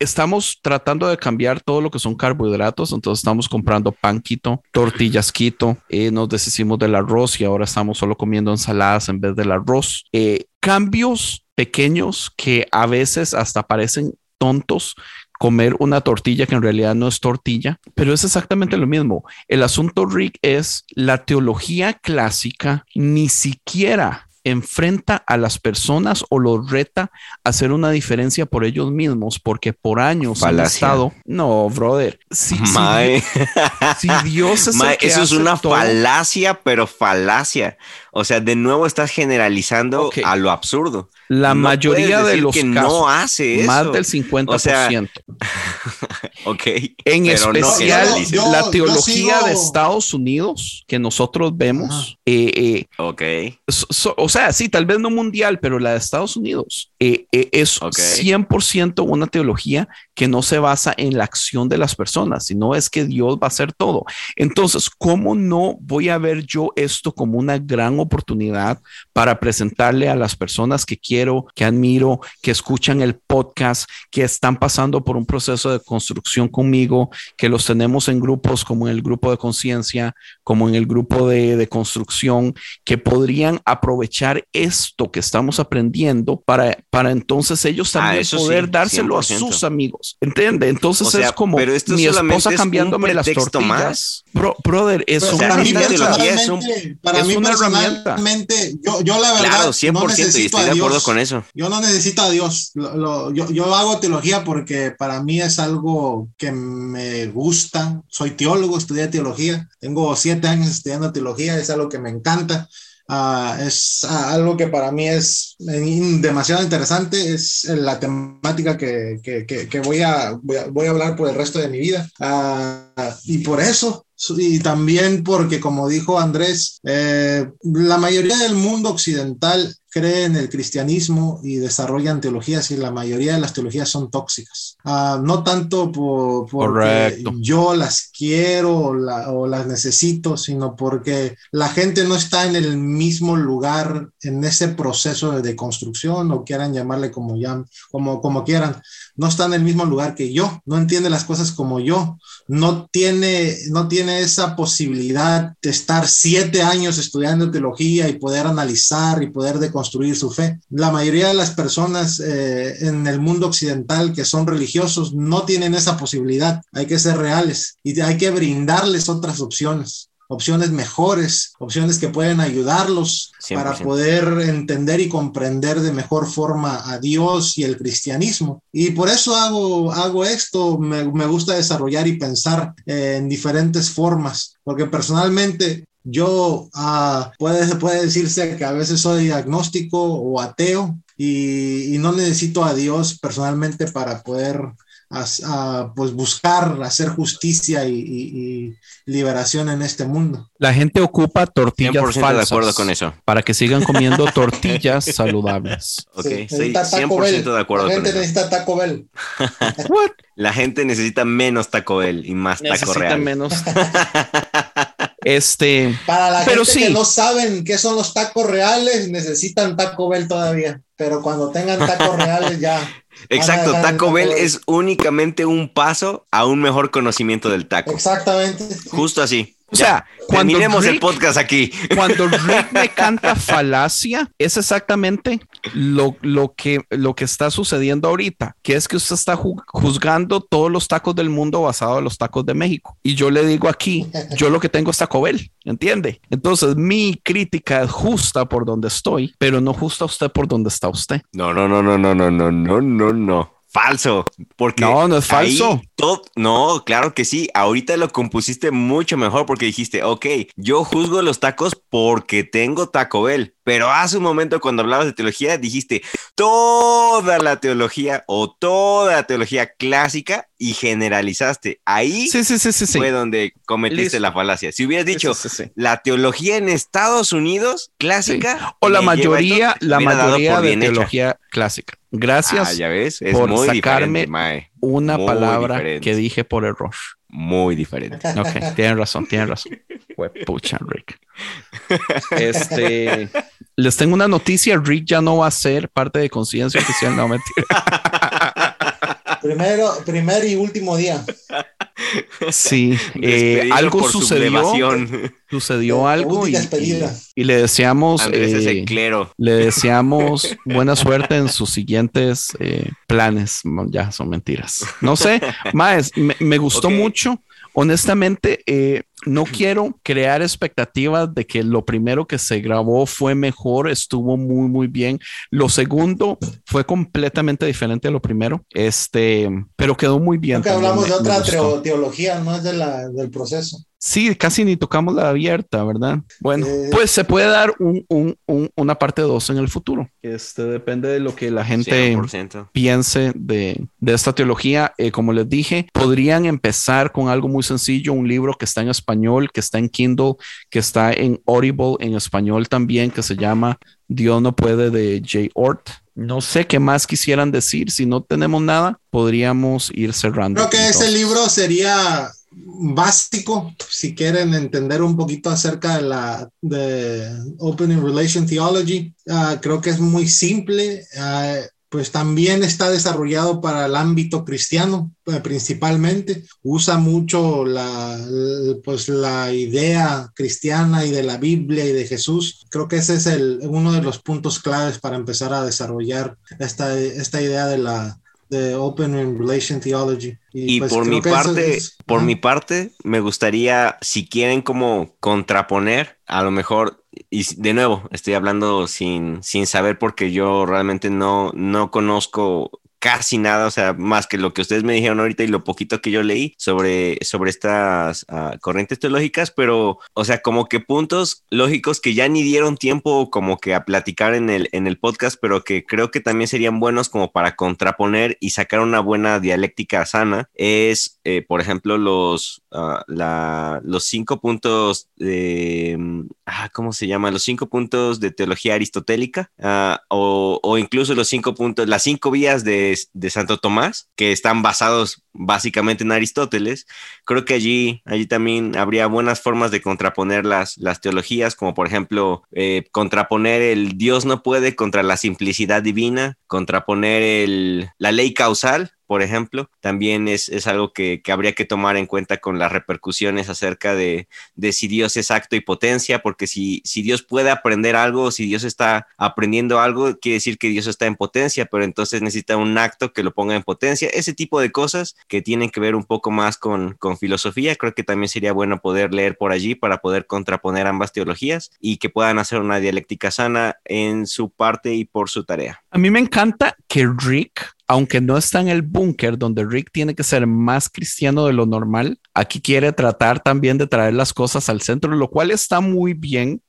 Estamos tratando de cambiar todo lo que son carbohidratos, entonces estamos comprando pan keto, tortillas keto, eh, nos deshicimos del arroz y ahora estamos solo comiendo ensaladas en vez del arroz. Eh, cambios pequeños que a veces hasta parecen tontos, comer una tortilla que en realidad no es tortilla, pero es exactamente lo mismo. El asunto, Rick, es la teología clásica ni siquiera enfrenta a las personas o los reta a hacer una diferencia por ellos mismos, porque por años Falacia. han estado... No, brother. Si, si, si Dios es May, el que eso hace es una todo, falacia, pero falacia. O sea, de nuevo estás generalizando okay. a lo absurdo. La no mayoría de los que casos, no hace eso. Más del cincuenta por ciento. O sea, ok. En pero especial no yo, la teología de Estados Unidos que nosotros vemos. Ah. Eh, eh, ok. So, so, o sea, sí, tal vez no mundial, pero la de Estados Unidos eh, eh, es okay. cien por ciento una teología que no se basa en la acción de las personas, sino es que Dios va a hacer todo. Entonces, ¿cómo no voy a ver yo esto como una gran oportunidad para presentarle a las personas que quiero, que admiro, que escuchan el podcast, que están pasando por un proceso de construcción conmigo, que los tenemos en grupos como en el grupo de conciencia, como en el grupo de, de construcción, que podrían aprovechar esto que estamos aprendiendo para, para entonces ellos también ah, poder sí, dárselo a sus amigos? ¿Entiende? Entonces o sea, es como pero esto mi esposa cambiándome es las tortillas. Más. Bro, brother, es pero una herramienta. Es, un, para es mí una herramienta. Yo, yo la verdad claro, cien por ciento no necesito y estoy de acuerdo con eso. Yo no necesito a Dios. Lo, lo, yo, yo hago teología porque para mí es algo que me gusta. Soy teólogo, estudié teología. Tengo siete años estudiando teología. Es algo que me encanta. Uh, es algo que para mí es demasiado interesante, es la temática que, que, que, que voy, a, voy, a, voy a hablar por el resto de mi vida. Uh, y por eso... Y también porque, como dijo Andrés, eh, la mayoría del mundo occidental cree en el cristianismo y desarrollan teologías, y la mayoría de las teologías son tóxicas. Uh, no tanto por, porque Correcto. yo las quiero o, la, o las necesito, sino porque la gente no está en el mismo lugar en ese proceso de, de construcción, o quieran llamarle como, como, como quieran. No está en el mismo lugar que yo, no entiende las cosas como yo, no tiene, no tiene esa posibilidad de estar siete años estudiando teología y poder analizar y poder deconstruir su fe. La mayoría de las personas eh, en el mundo occidental que son religiosos no tienen esa posibilidad. Hay que ser reales y hay que brindarles otras opciones. Opciones mejores, opciones que pueden ayudarlos cien por ciento para poder entender y comprender de mejor forma a Dios y el cristianismo. Y por eso hago, hago esto, me, me gusta desarrollar y pensar eh, en diferentes formas, porque personalmente yo uh, puede, puede decirse que a veces soy agnóstico o ateo y, y no necesito a Dios personalmente para poder A, a, pues buscar hacer justicia y, y, y liberación en este mundo. La gente ocupa tortillas falsas. De acuerdo con eso. Para que sigan comiendo tortillas saludables. Okay, sí, cien por ciento de acuerdo con eso. La gente necesita Taco Bell. What? La gente necesita menos Taco Bell y más necesita Taco Real. Menos. Este, para la pero gente sí. que no saben qué son los tacos reales, necesitan Taco Bell todavía, pero cuando tengan tacos reales ya. Exacto, Taco, Taco Bell, Bell es únicamente un paso a un mejor conocimiento del taco. Exactamente. Justo así. O sea, ya, cuando terminemos Rick, el podcast aquí. Cuando Rick me canta falacia, es exactamente lo, lo, que, lo que está sucediendo ahorita, que es que usted está juzgando todos los tacos del mundo basado en los tacos de México. Y yo le digo aquí, yo lo que tengo es Taco Bell, ¿entiende? Entonces mi crítica es justa por donde estoy, pero no justa usted por donde está usted. No, no, no, no, no, no, no, no, no, no. Falso, porque no, no es falso. Todo, no, claro que sí. Ahorita lo compusiste mucho mejor porque dijiste, ok, yo juzgo los tacos porque tengo Taco Bell. Pero hace un momento cuando hablabas de teología dijiste toda la teología o toda la teología clásica y generalizaste. Ahí sí, sí, sí, sí, fue sí. donde cometiste Listo. la falacia. Si hubieras dicho sí, sí, sí. la teología en Estados Unidos clásica sí. o la mayoría, esto, la mayoría de teología hecha. clásica. Gracias ah, ya ves, es por muy sacarme una muy palabra diferente. que dije por error. Muy diferente. Ok, tienen razón, tienen razón. Pucha, Rick. Este, les tengo una noticia. Rick ya no va a ser parte de Conciencia Oficial. No, mentira. Primero, primer y último día. Sí, eh, algo sucedió. Sucedió algo y, y, y le deseamos, eh, clero. le deseamos buena suerte en sus siguientes eh, planes. Bueno, ya son mentiras. No sé, más me, me gustó okay. mucho. Honestamente, eh, No quiero crear expectativas de que lo primero que se grabó fue mejor, estuvo muy, muy bien. Lo segundo fue completamente diferente a lo primero, este, pero quedó muy bien. Porque hablamos me, de otra teología, no es de la, del proceso. Sí, casi ni tocamos la abierta, ¿verdad? Bueno, eh, pues se puede dar un, un, un, una parte dos en el futuro. Este depende de lo que la gente cien por ciento piense de, de esta teología. Eh, como les dije, podrían empezar con algo muy sencillo, un libro que está en español, que está en Kindle, que está en Audible en español también, que se llama Dios No Puede de Jay Oord. No sé qué más quisieran decir. Si no tenemos nada, podríamos ir cerrando. Creo que ese libro sería básico, si quieren entender un poquito acerca de la de Open and Relation Theology. Uh, creo que es muy simple, uh, pues también está desarrollado para el ámbito cristiano, eh, principalmente. Usa mucho la, pues, la idea cristiana y de la Biblia y de Jesús. Creo que ese es el, uno de los puntos claves para empezar a desarrollar esta, esta idea de la de Open and Relation Theology. Y, y pues por mi parte, es, por ¿no? mi parte, me gustaría, si quieren como contraponer, a lo mejor, y de nuevo, estoy hablando sin, sin saber porque yo realmente no, no conozco casi nada, o sea, más que lo que ustedes me dijeron ahorita y lo poquito que yo leí sobre, sobre estas uh, corrientes teológicas, pero, o sea, como que puntos lógicos que ya ni dieron tiempo como que a platicar en el, en el podcast, pero que creo que también serían buenos como para contraponer y sacar una buena dialéctica sana, es, eh, por ejemplo, los, uh, la, los cinco puntos de, ah, ¿cómo se llama? Los cinco puntos de teología aristotélica, uh, o, o incluso los cinco puntos, las cinco vías de De, de Santo Tomás, que están basados básicamente en Aristóteles. Creo que allí, allí también habría buenas formas de contraponer las, las teologías, como por ejemplo eh, contraponer el Dios no puede contra la simplicidad divina, contraponer el, la ley causal, por ejemplo, también es, es algo que, que habría que tomar en cuenta con las repercusiones acerca de, de si Dios es acto y potencia, porque si, si Dios puede aprender algo, si Dios está aprendiendo algo, quiere decir que Dios está en potencia, pero entonces necesita un acto que lo ponga en potencia. Ese tipo de cosas que tienen que ver un poco más con, con filosofía, creo que también sería bueno poder leer por allí para poder contraponer ambas teologías y que puedan hacer una dialéctica sana en su parte y por su tarea. A mí me encanta que Rick, aunque no está en el búnker, donde Rick tiene que ser más cristiano de lo normal, aquí quiere tratar también de traer las cosas al centro, lo cual está muy bien.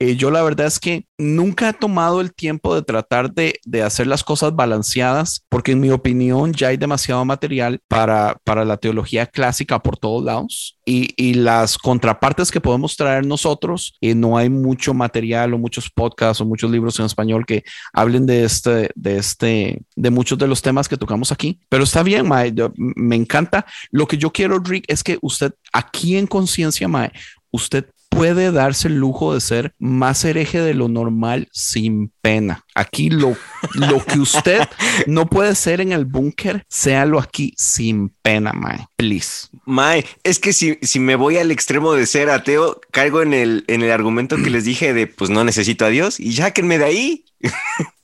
Eh, yo la verdad es que nunca he tomado el tiempo de tratar de, de hacer las cosas balanceadas, porque en mi opinión ya hay demasiado material para, para la teología clásica por todos lados, y, y las contrapartes que podemos traer nosotros, eh, no hay mucho material o muchos podcasts o muchos libros en español que hablen de este, de este, de muchos de los temas que tocamos aquí, pero está bien, mae, yo, me encanta. Lo que yo quiero, Rick, es que usted aquí en Conciencia, mae, usted puede darse el lujo de ser más hereje de lo normal sin pena. Aquí lo, lo que usted no puede ser en el búnker, séalo aquí sin pena, mae. Please. Mae, es que si, si me voy al extremo de ser ateo, caigo en el, en el argumento que les dije de pues no necesito a Dios y sáquenme de ahí.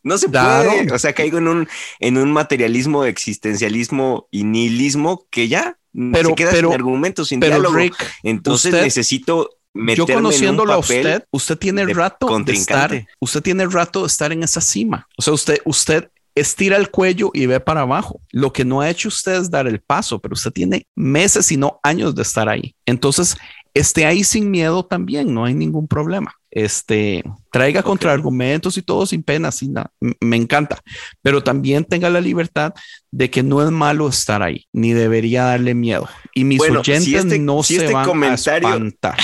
No se puede. O sea, caigo en un, en un materialismo, existencialismo y nihilismo que ya pero, se queda pero, sin argumentos, sin pero diálogo. Rick, entonces usted, necesito... Yo conociéndolo a usted, usted tiene de rato de estar, usted tiene rato de estar en esa cima. O sea, usted, usted estira el cuello y ve para abajo. Lo que no ha hecho usted es dar el paso, pero usted tiene meses, si no años, de estar ahí. Entonces, esté ahí sin miedo también, no hay ningún problema. Este, traiga okay. contraargumentos y todo sin pena, sin nada. M- me encanta, pero también tenga la libertad de que no es malo estar ahí, ni debería darle miedo. Y mis bueno, oyentes si este, no si se este van comentario... a espantar.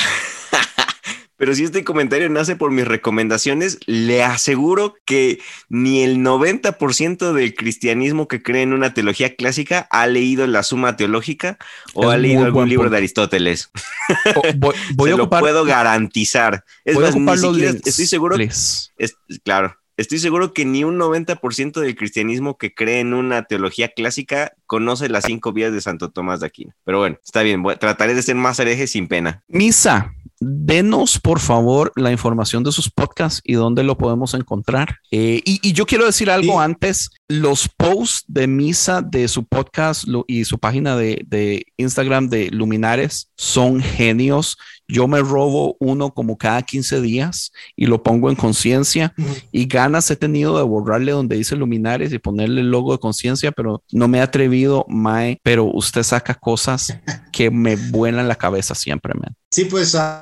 Pero si este comentario nace por mis recomendaciones, le aseguro que ni el noventa por ciento del cristianismo que cree en una teología clásica ha leído la Summa Theologica o ha leído algún libro de Aristóteles. Oh, voy, voy Se a ocupar, lo puedo garantizar. Es más, ni siquiera estoy seguro. Es, claro. Estoy seguro que ni un noventa por ciento del cristianismo que cree en una teología clásica conoce las cinco vías de Santo Tomás de Aquino. Pero bueno, está bien, voy, trataré de ser más hereje sin pena. Misa, denos por favor la información de sus podcasts y dónde lo podemos encontrar. Eh, y, y yo quiero decir algo sí. antes. Los posts de Misa de su podcast lo, y su página de, de Instagram de Luminares son genios. Yo me robo uno como cada quince días y lo pongo en Conciencia, y ganas he tenido de borrarle donde dice Luminares y ponerle el logo de Conciencia, pero no me he atrevido, mae, pero usted saca cosas que me vuelan la cabeza siempre, man. Sí, pues uh,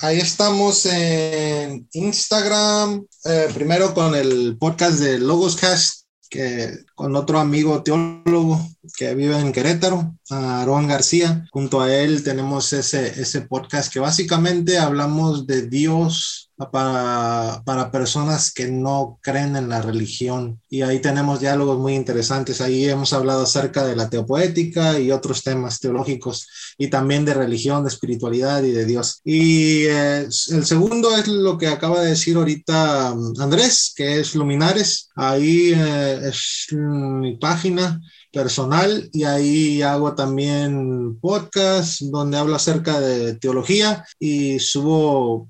ahí estamos en Instagram, eh, primero con el podcast de Logos Podcast, que con otro amigo teólogo que vive en Querétaro, Aarón García. Junto a él tenemos ese, ese podcast que básicamente hablamos de Dios para, para personas que no creen en la religión. Y ahí tenemos diálogos muy interesantes. Ahí hemos hablado acerca de la teopoética y otros temas teológicos, y también de religión, de espiritualidad y de Dios. Y eh, el segundo es lo que acaba de decir ahorita Andrés, que es Luminares. Ahí eh, es mi página personal, y ahí hago también podcast donde hablo acerca de teología y subo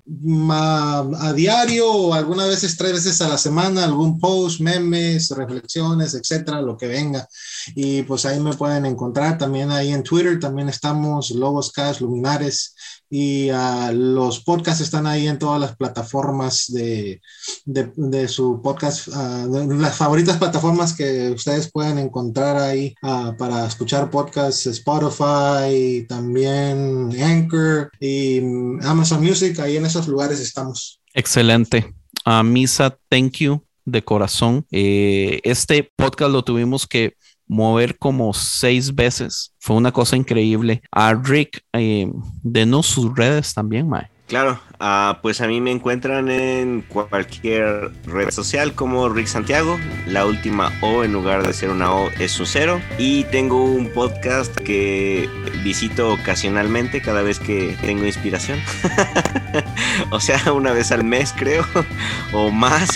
a, a diario, o algunas veces tres veces a la semana, algún post, memes, reflexiones, etcétera, lo que venga. Y pues ahí me pueden encontrar también. Ahí en Twitter también estamos Logos Cast, Luminares, y uh, los podcasts están ahí en todas las plataformas de, de, de su podcast, uh, de las favoritas plataformas que ustedes pueden encontrar ahí uh, para escuchar podcasts: Spotify, también Anchor y Amazon Music. Ahí en esos lugares estamos. Excelente. Uh, Misa, thank you de corazón. Eh, este podcast lo tuvimos que mover como seis veces. Fue una cosa increíble. A Rick, eh, denos sus redes también, mae. Claro, uh, pues a mí me encuentran en cualquier red social como Rick Santiago. La última O, en lugar de ser una O, es un cero. Y tengo un podcast que visito ocasionalmente cada vez que tengo inspiración. O sea, una vez al mes, creo, o más.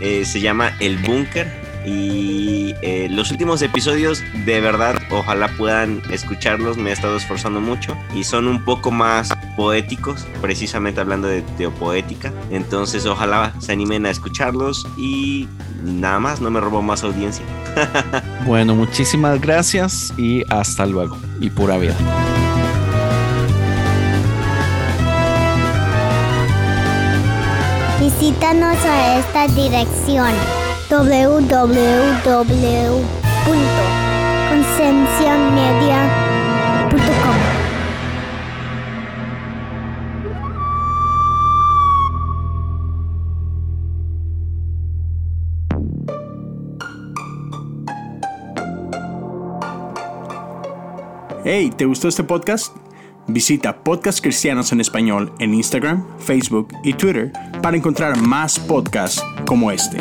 Eh, se llama El Búnker. Y eh, los últimos episodios, de verdad, ojalá puedan escucharlos. Me he estado esforzando mucho y son un poco más poéticos, precisamente hablando de teopoética. Entonces ojalá se animen a escucharlos, y nada más, no me robo más audiencia. Bueno, muchísimas gracias y hasta luego, y pura vida. Visítanos a esta dirección: doble u doble u doble u punto conciencia media punto com. Hey, ¿te gustó este podcast? Visita Podcast Cristianos en Español en Instagram, Facebook y Twitter para encontrar más podcasts como este.